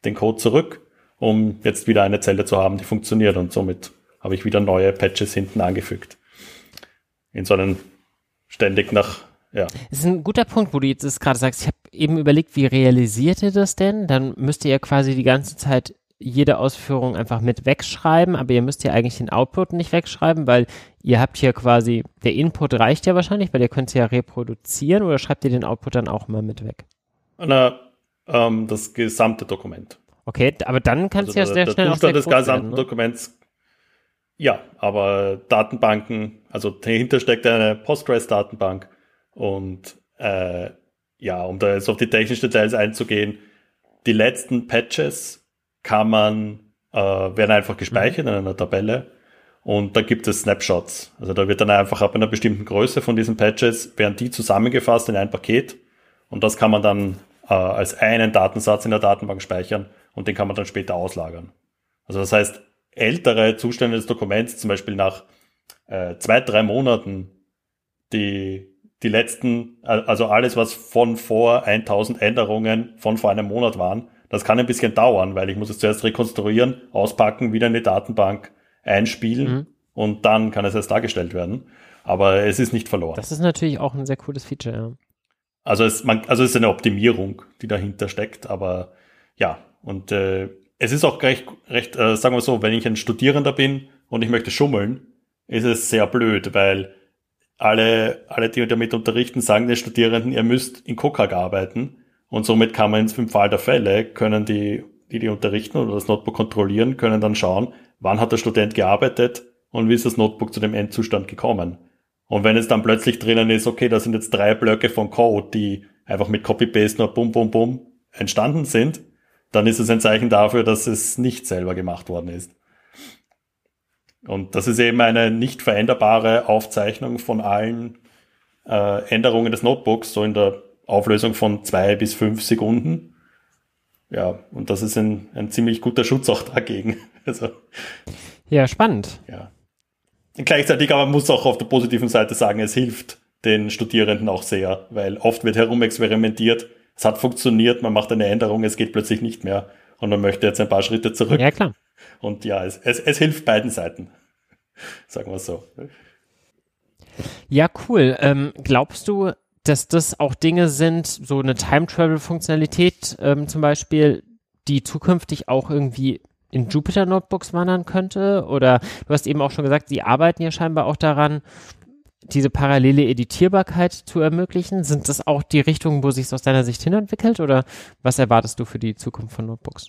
den Code zurück, um jetzt wieder eine Zelle zu haben, die funktioniert. Und somit habe ich wieder neue Patches hinten angefügt. In so einem ständig nach, ja. Das ist ein guter Punkt, wo du jetzt gerade sagst, ich habe eben überlegt, wie realisiert ihr das denn? Dann müsst ihr ja quasi die ganze Zeit jede Ausführung einfach mit wegschreiben, aber ihr müsst ja eigentlich den Output nicht wegschreiben, weil ihr habt hier quasi, der Input reicht ja wahrscheinlich, weil ihr könnt es ja reproduzieren, oder schreibt ihr den Output dann auch mal mit weg? Na, das gesamte Dokument. Okay, aber dann kannst du also ja sehr schnell aus der Code des gesamten Dokuments, ja, aber Datenbanken, also dahinter steckt eine Postgres-Datenbank und ja, um da jetzt auf die technischen Details einzugehen, die letzten Patches kann man, werden einfach gespeichert in einer Tabelle und da gibt es Snapshots. Also da wird dann einfach ab einer bestimmten Größe von diesen Patches, werden die zusammengefasst in ein Paket und das kann man dann als einen Datensatz in der Datenbank speichern und den kann man dann später auslagern. Also das heißt, ältere Zustände des Dokuments, zum Beispiel nach 2-3 Monaten, die letzten, also alles, was von vor 1000 Änderungen von vor einem Monat waren, das kann ein bisschen dauern, weil ich muss es zuerst rekonstruieren, auspacken, wieder in die Datenbank einspielen und dann kann es erst dargestellt werden. Aber es ist nicht verloren. Das ist natürlich auch ein sehr cooles Feature, ja. Also es ist eine Optimierung, die dahinter steckt, aber ja. Und es ist auch recht, sagen wir so, wenn ich ein Studierender bin und ich möchte schummeln, ist es sehr blöd, weil alle, die damit unterrichten, sagen den Studierenden, ihr müsst in CoCalc arbeiten. Und somit kann man im Fall der Fälle, können die unterrichten oder das Notebook kontrollieren, können dann schauen, wann hat der Student gearbeitet und wie ist das Notebook zu dem Endzustand gekommen. Und wenn es dann plötzlich drinnen ist, okay, da sind jetzt 3 Blöcke von Code, die einfach mit Copy-Paste nur bum, bum, bum entstanden sind, dann ist es ein Zeichen dafür, dass es nicht selber gemacht worden ist. Und das ist eben eine nicht veränderbare Aufzeichnung von allen Änderungen des Notebooks, so in der Auflösung von 2 bis 5 Sekunden. Ja, und das ist ein ziemlich guter Schutz auch dagegen. Also, ja, spannend. Ja. Und gleichzeitig aber muss auch auf der positiven Seite sagen, es hilft den Studierenden auch sehr, weil oft wird herumexperimentiert, es hat funktioniert, man macht eine Änderung, es geht plötzlich nicht mehr und man möchte jetzt ein paar Schritte zurück. Ja, klar. Und ja, es hilft beiden Seiten, sagen wir es so. Ja, cool. Glaubst du, dass das auch Dinge sind, so eine Time-Travel-Funktionalität zum Beispiel, die zukünftig auch irgendwie in Jupyter-Notebooks wandern könnte? Oder du hast eben auch schon gesagt, sie arbeiten ja scheinbar auch daran, diese parallele Editierbarkeit zu ermöglichen. Sind das auch die Richtungen, wo sich es aus deiner Sicht hinentwickelt? Oder was erwartest du für die Zukunft von Notebooks?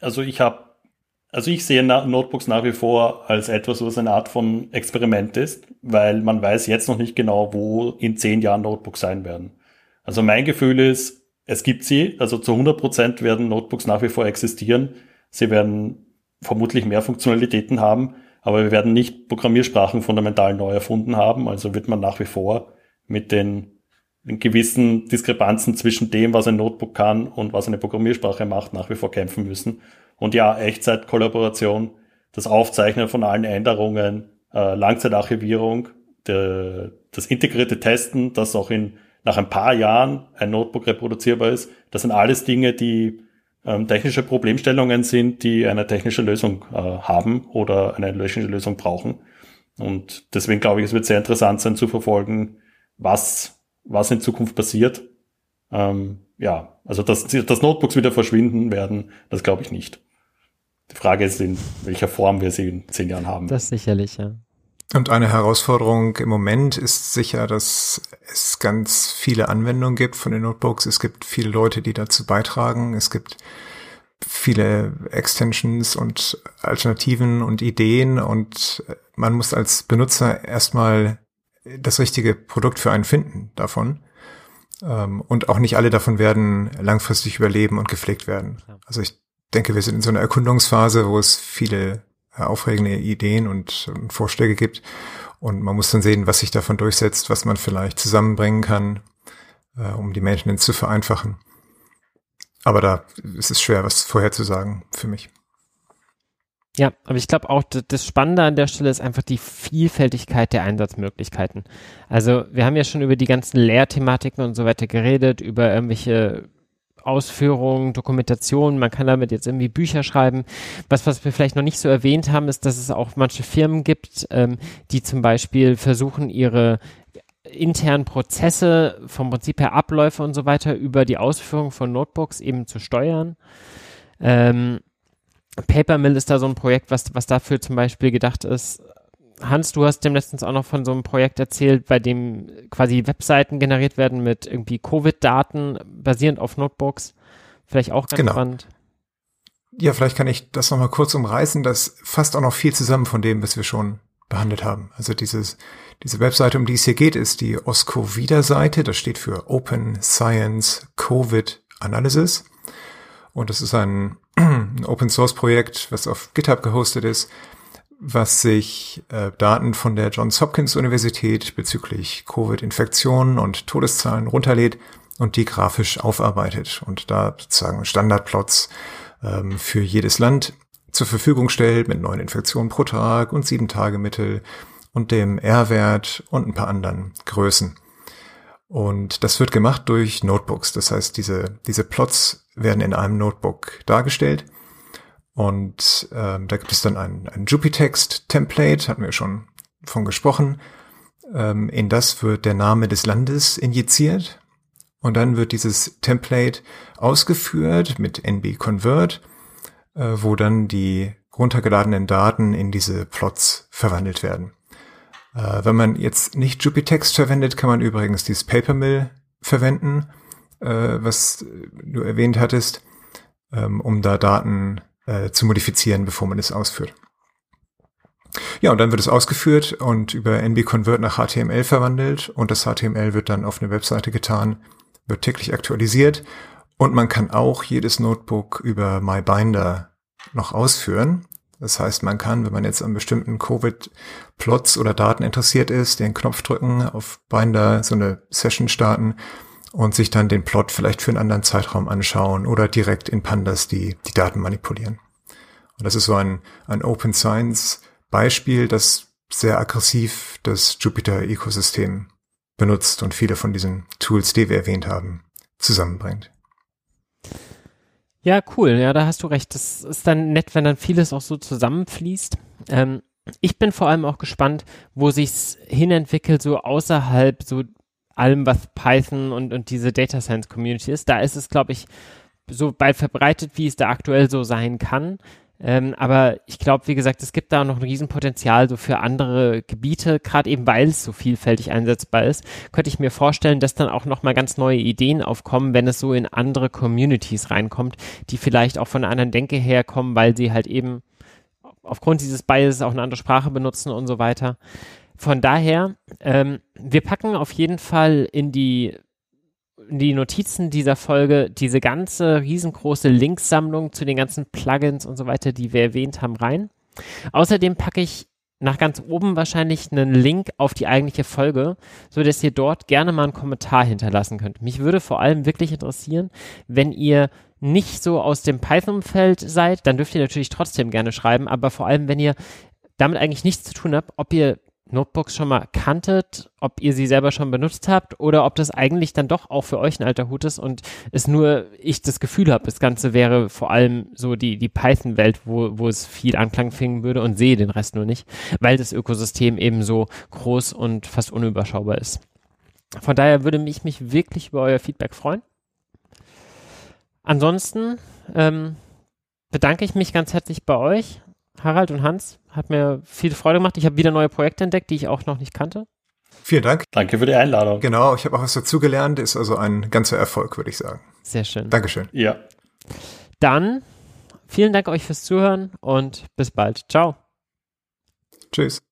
Also ich sehe Notebooks nach wie vor als etwas, was eine Art von Experiment ist, weil man weiß jetzt noch nicht genau, wo in 10 Jahren Notebooks sein werden. Also mein Gefühl ist, es gibt sie, also zu 100% werden Notebooks nach wie vor existieren. Sie werden vermutlich mehr Funktionalitäten haben, aber wir werden nicht Programmiersprachen fundamental neu erfunden haben. Also wird man nach wie vor mit den gewissen Diskrepanzen zwischen dem, was ein Notebook kann und was eine Programmiersprache macht, nach wie vor kämpfen müssen. Und ja, Echtzeitkollaboration, das Aufzeichnen von allen Änderungen, Langzeitarchivierung, das integrierte Testen, das auch nach ein paar Jahren ein Notebook reproduzierbar ist, das sind alles Dinge, die technische Problemstellungen sind, die eine technische Lösung haben oder eine technische Lösung brauchen. Und deswegen glaube ich, es wird sehr interessant sein zu verfolgen, was in Zukunft passiert. Ja, also dass Notebooks wieder verschwinden werden, das glaube ich nicht. Die Frage ist, in welcher Form wir sie in 10 Jahren haben. Das sicherlich, ja. Und eine Herausforderung im Moment ist sicher, dass es ganz viele Anwendungen gibt von den Notebooks. Es gibt viele Leute, die dazu beitragen. Es gibt viele Extensions und Alternativen und Ideen. Und man muss als Benutzer erstmal das richtige Produkt für einen finden davon. Und auch nicht alle davon werden langfristig überleben und gepflegt werden. Also ich denke, wir sind in so einer Erkundungsphase, wo es viele aufregende Ideen und Vorschläge gibt. Und man muss dann sehen, was sich davon durchsetzt, was man vielleicht zusammenbringen kann, um die Maintenance zu vereinfachen. Aber da ist es schwer, was vorherzusagen für mich. Ja, aber ich glaube auch, das Spannende an der Stelle ist einfach die Vielfältigkeit der Einsatzmöglichkeiten. Also wir haben ja schon über die ganzen Layer-Thematiken und so weiter geredet, über irgendwelche Ausführungen, Dokumentationen, man kann damit jetzt irgendwie Bücher schreiben. Was wir vielleicht noch nicht so erwähnt haben, ist, dass es auch manche Firmen gibt, die zum Beispiel versuchen, ihre internen Prozesse, vom Prinzip her Abläufe und so weiter, über die Ausführung von Notebooks eben zu steuern. Papermill ist da so ein Projekt, was dafür zum Beispiel gedacht ist. Hans, du hast dem letztens auch noch von so einem Projekt erzählt, bei dem quasi Webseiten generiert werden mit irgendwie Covid-Daten basierend auf Notebooks. Vielleicht auch ganz spannend. Ja, vielleicht kann ich das nochmal kurz umreißen. Das fasst auch noch viel zusammen von dem, was wir schon behandelt haben. Also diese Webseite, um die es hier geht, ist die OSCOVIDA-Seite. Das steht für Open Science COVID Analysis. Und das ist ein Open-Source-Projekt, was auf GitHub gehostet ist, was sich Daten von der Johns Hopkins Universität bezüglich Covid-Infektionen und Todeszahlen runterlädt und die grafisch aufarbeitet und da sozusagen Standardplots für jedes Land zur Verfügung stellt mit 9 Infektionen pro Tag und 7 Tage Mittel und dem R-Wert und ein paar anderen Größen. Und das wird gemacht durch Notebooks. Das heißt, diese Plots werden in einem Notebook dargestellt. Und da gibt es dann ein Jupytext-Template, hatten wir schon von gesprochen. In das wird der Name des Landes injiziert. Und dann wird dieses Template ausgeführt mit nbconvert, wo dann die runtergeladenen Daten in diese Plots verwandelt werden. Wenn man jetzt nicht Jupytext verwendet, kann man übrigens dieses Papermill verwenden, was du erwähnt hattest, um da Daten zu modifizieren, bevor man es ausführt. Ja, und dann wird es ausgeführt und über nbconvert nach HTML verwandelt und das HTML wird dann auf eine Webseite getan, wird täglich aktualisiert und man kann auch jedes Notebook über MyBinder noch ausführen. Das heißt, man kann, wenn man jetzt an bestimmten Covid-Plots oder Daten interessiert ist, den Knopf drücken, auf Binder so eine Session starten und sich dann den Plot vielleicht für einen anderen Zeitraum anschauen oder direkt in Pandas die Daten manipulieren. Und das ist so ein Open Science-Beispiel, das sehr aggressiv das Jupyter-Ökosystem benutzt und viele von diesen Tools, die wir erwähnt haben, zusammenbringt. Ja, cool. Ja, da hast du recht. Das ist dann nett, wenn dann vieles auch so zusammenfließt. Ich bin vor allem auch gespannt, wo sich's hinentwickelt, so außerhalb so allem, was Python und diese Data Science Community ist. Da ist es, glaube ich, so weit verbreitet, wie es da aktuell so sein kann. Aber ich glaube, wie gesagt, es gibt da noch ein Riesenpotenzial so für andere Gebiete, gerade eben, weil es so vielfältig einsetzbar ist, könnte ich mir vorstellen, dass dann auch nochmal ganz neue Ideen aufkommen, wenn es so in andere Communities reinkommt, die vielleicht auch von einer anderen Denke herkommen, weil sie halt eben aufgrund dieses Biases auch eine andere Sprache benutzen und so weiter. Von daher, wir packen auf jeden Fall in die Notizen dieser Folge diese ganze riesengroße Linksammlung zu den ganzen Plugins und so weiter, die wir erwähnt haben, rein. Außerdem packe ich nach ganz oben wahrscheinlich einen Link auf die eigentliche Folge, sodass ihr dort gerne mal einen Kommentar hinterlassen könnt. Mich würde vor allem wirklich interessieren, wenn ihr nicht so aus dem Python-Feld seid, dann dürft ihr natürlich trotzdem gerne schreiben, aber vor allem, wenn ihr damit eigentlich nichts zu tun habt, ob ihr Notebooks schon mal kanntet, ob ihr sie selber schon benutzt habt oder ob das eigentlich dann doch auch für euch ein alter Hut ist und es nur ich das Gefühl habe, das Ganze wäre vor allem so die Python-Welt, wo es viel Anklang finden würde und sehe den Rest nur nicht, weil das Ökosystem eben so groß und fast unüberschaubar ist. Von daher würde ich mich wirklich über euer Feedback freuen. Ansonsten bedanke ich mich ganz herzlich bei euch, Harald und Hans. Hat mir viel Freude gemacht. Ich habe wieder neue Projekte entdeckt, die ich auch noch nicht kannte. Vielen Dank. Danke für die Einladung. Genau, ich habe auch was dazugelernt. Ist also ein ganzer Erfolg, würde ich sagen. Sehr schön. Dankeschön. Ja. Dann vielen Dank euch fürs Zuhören und bis bald. Ciao. Tschüss.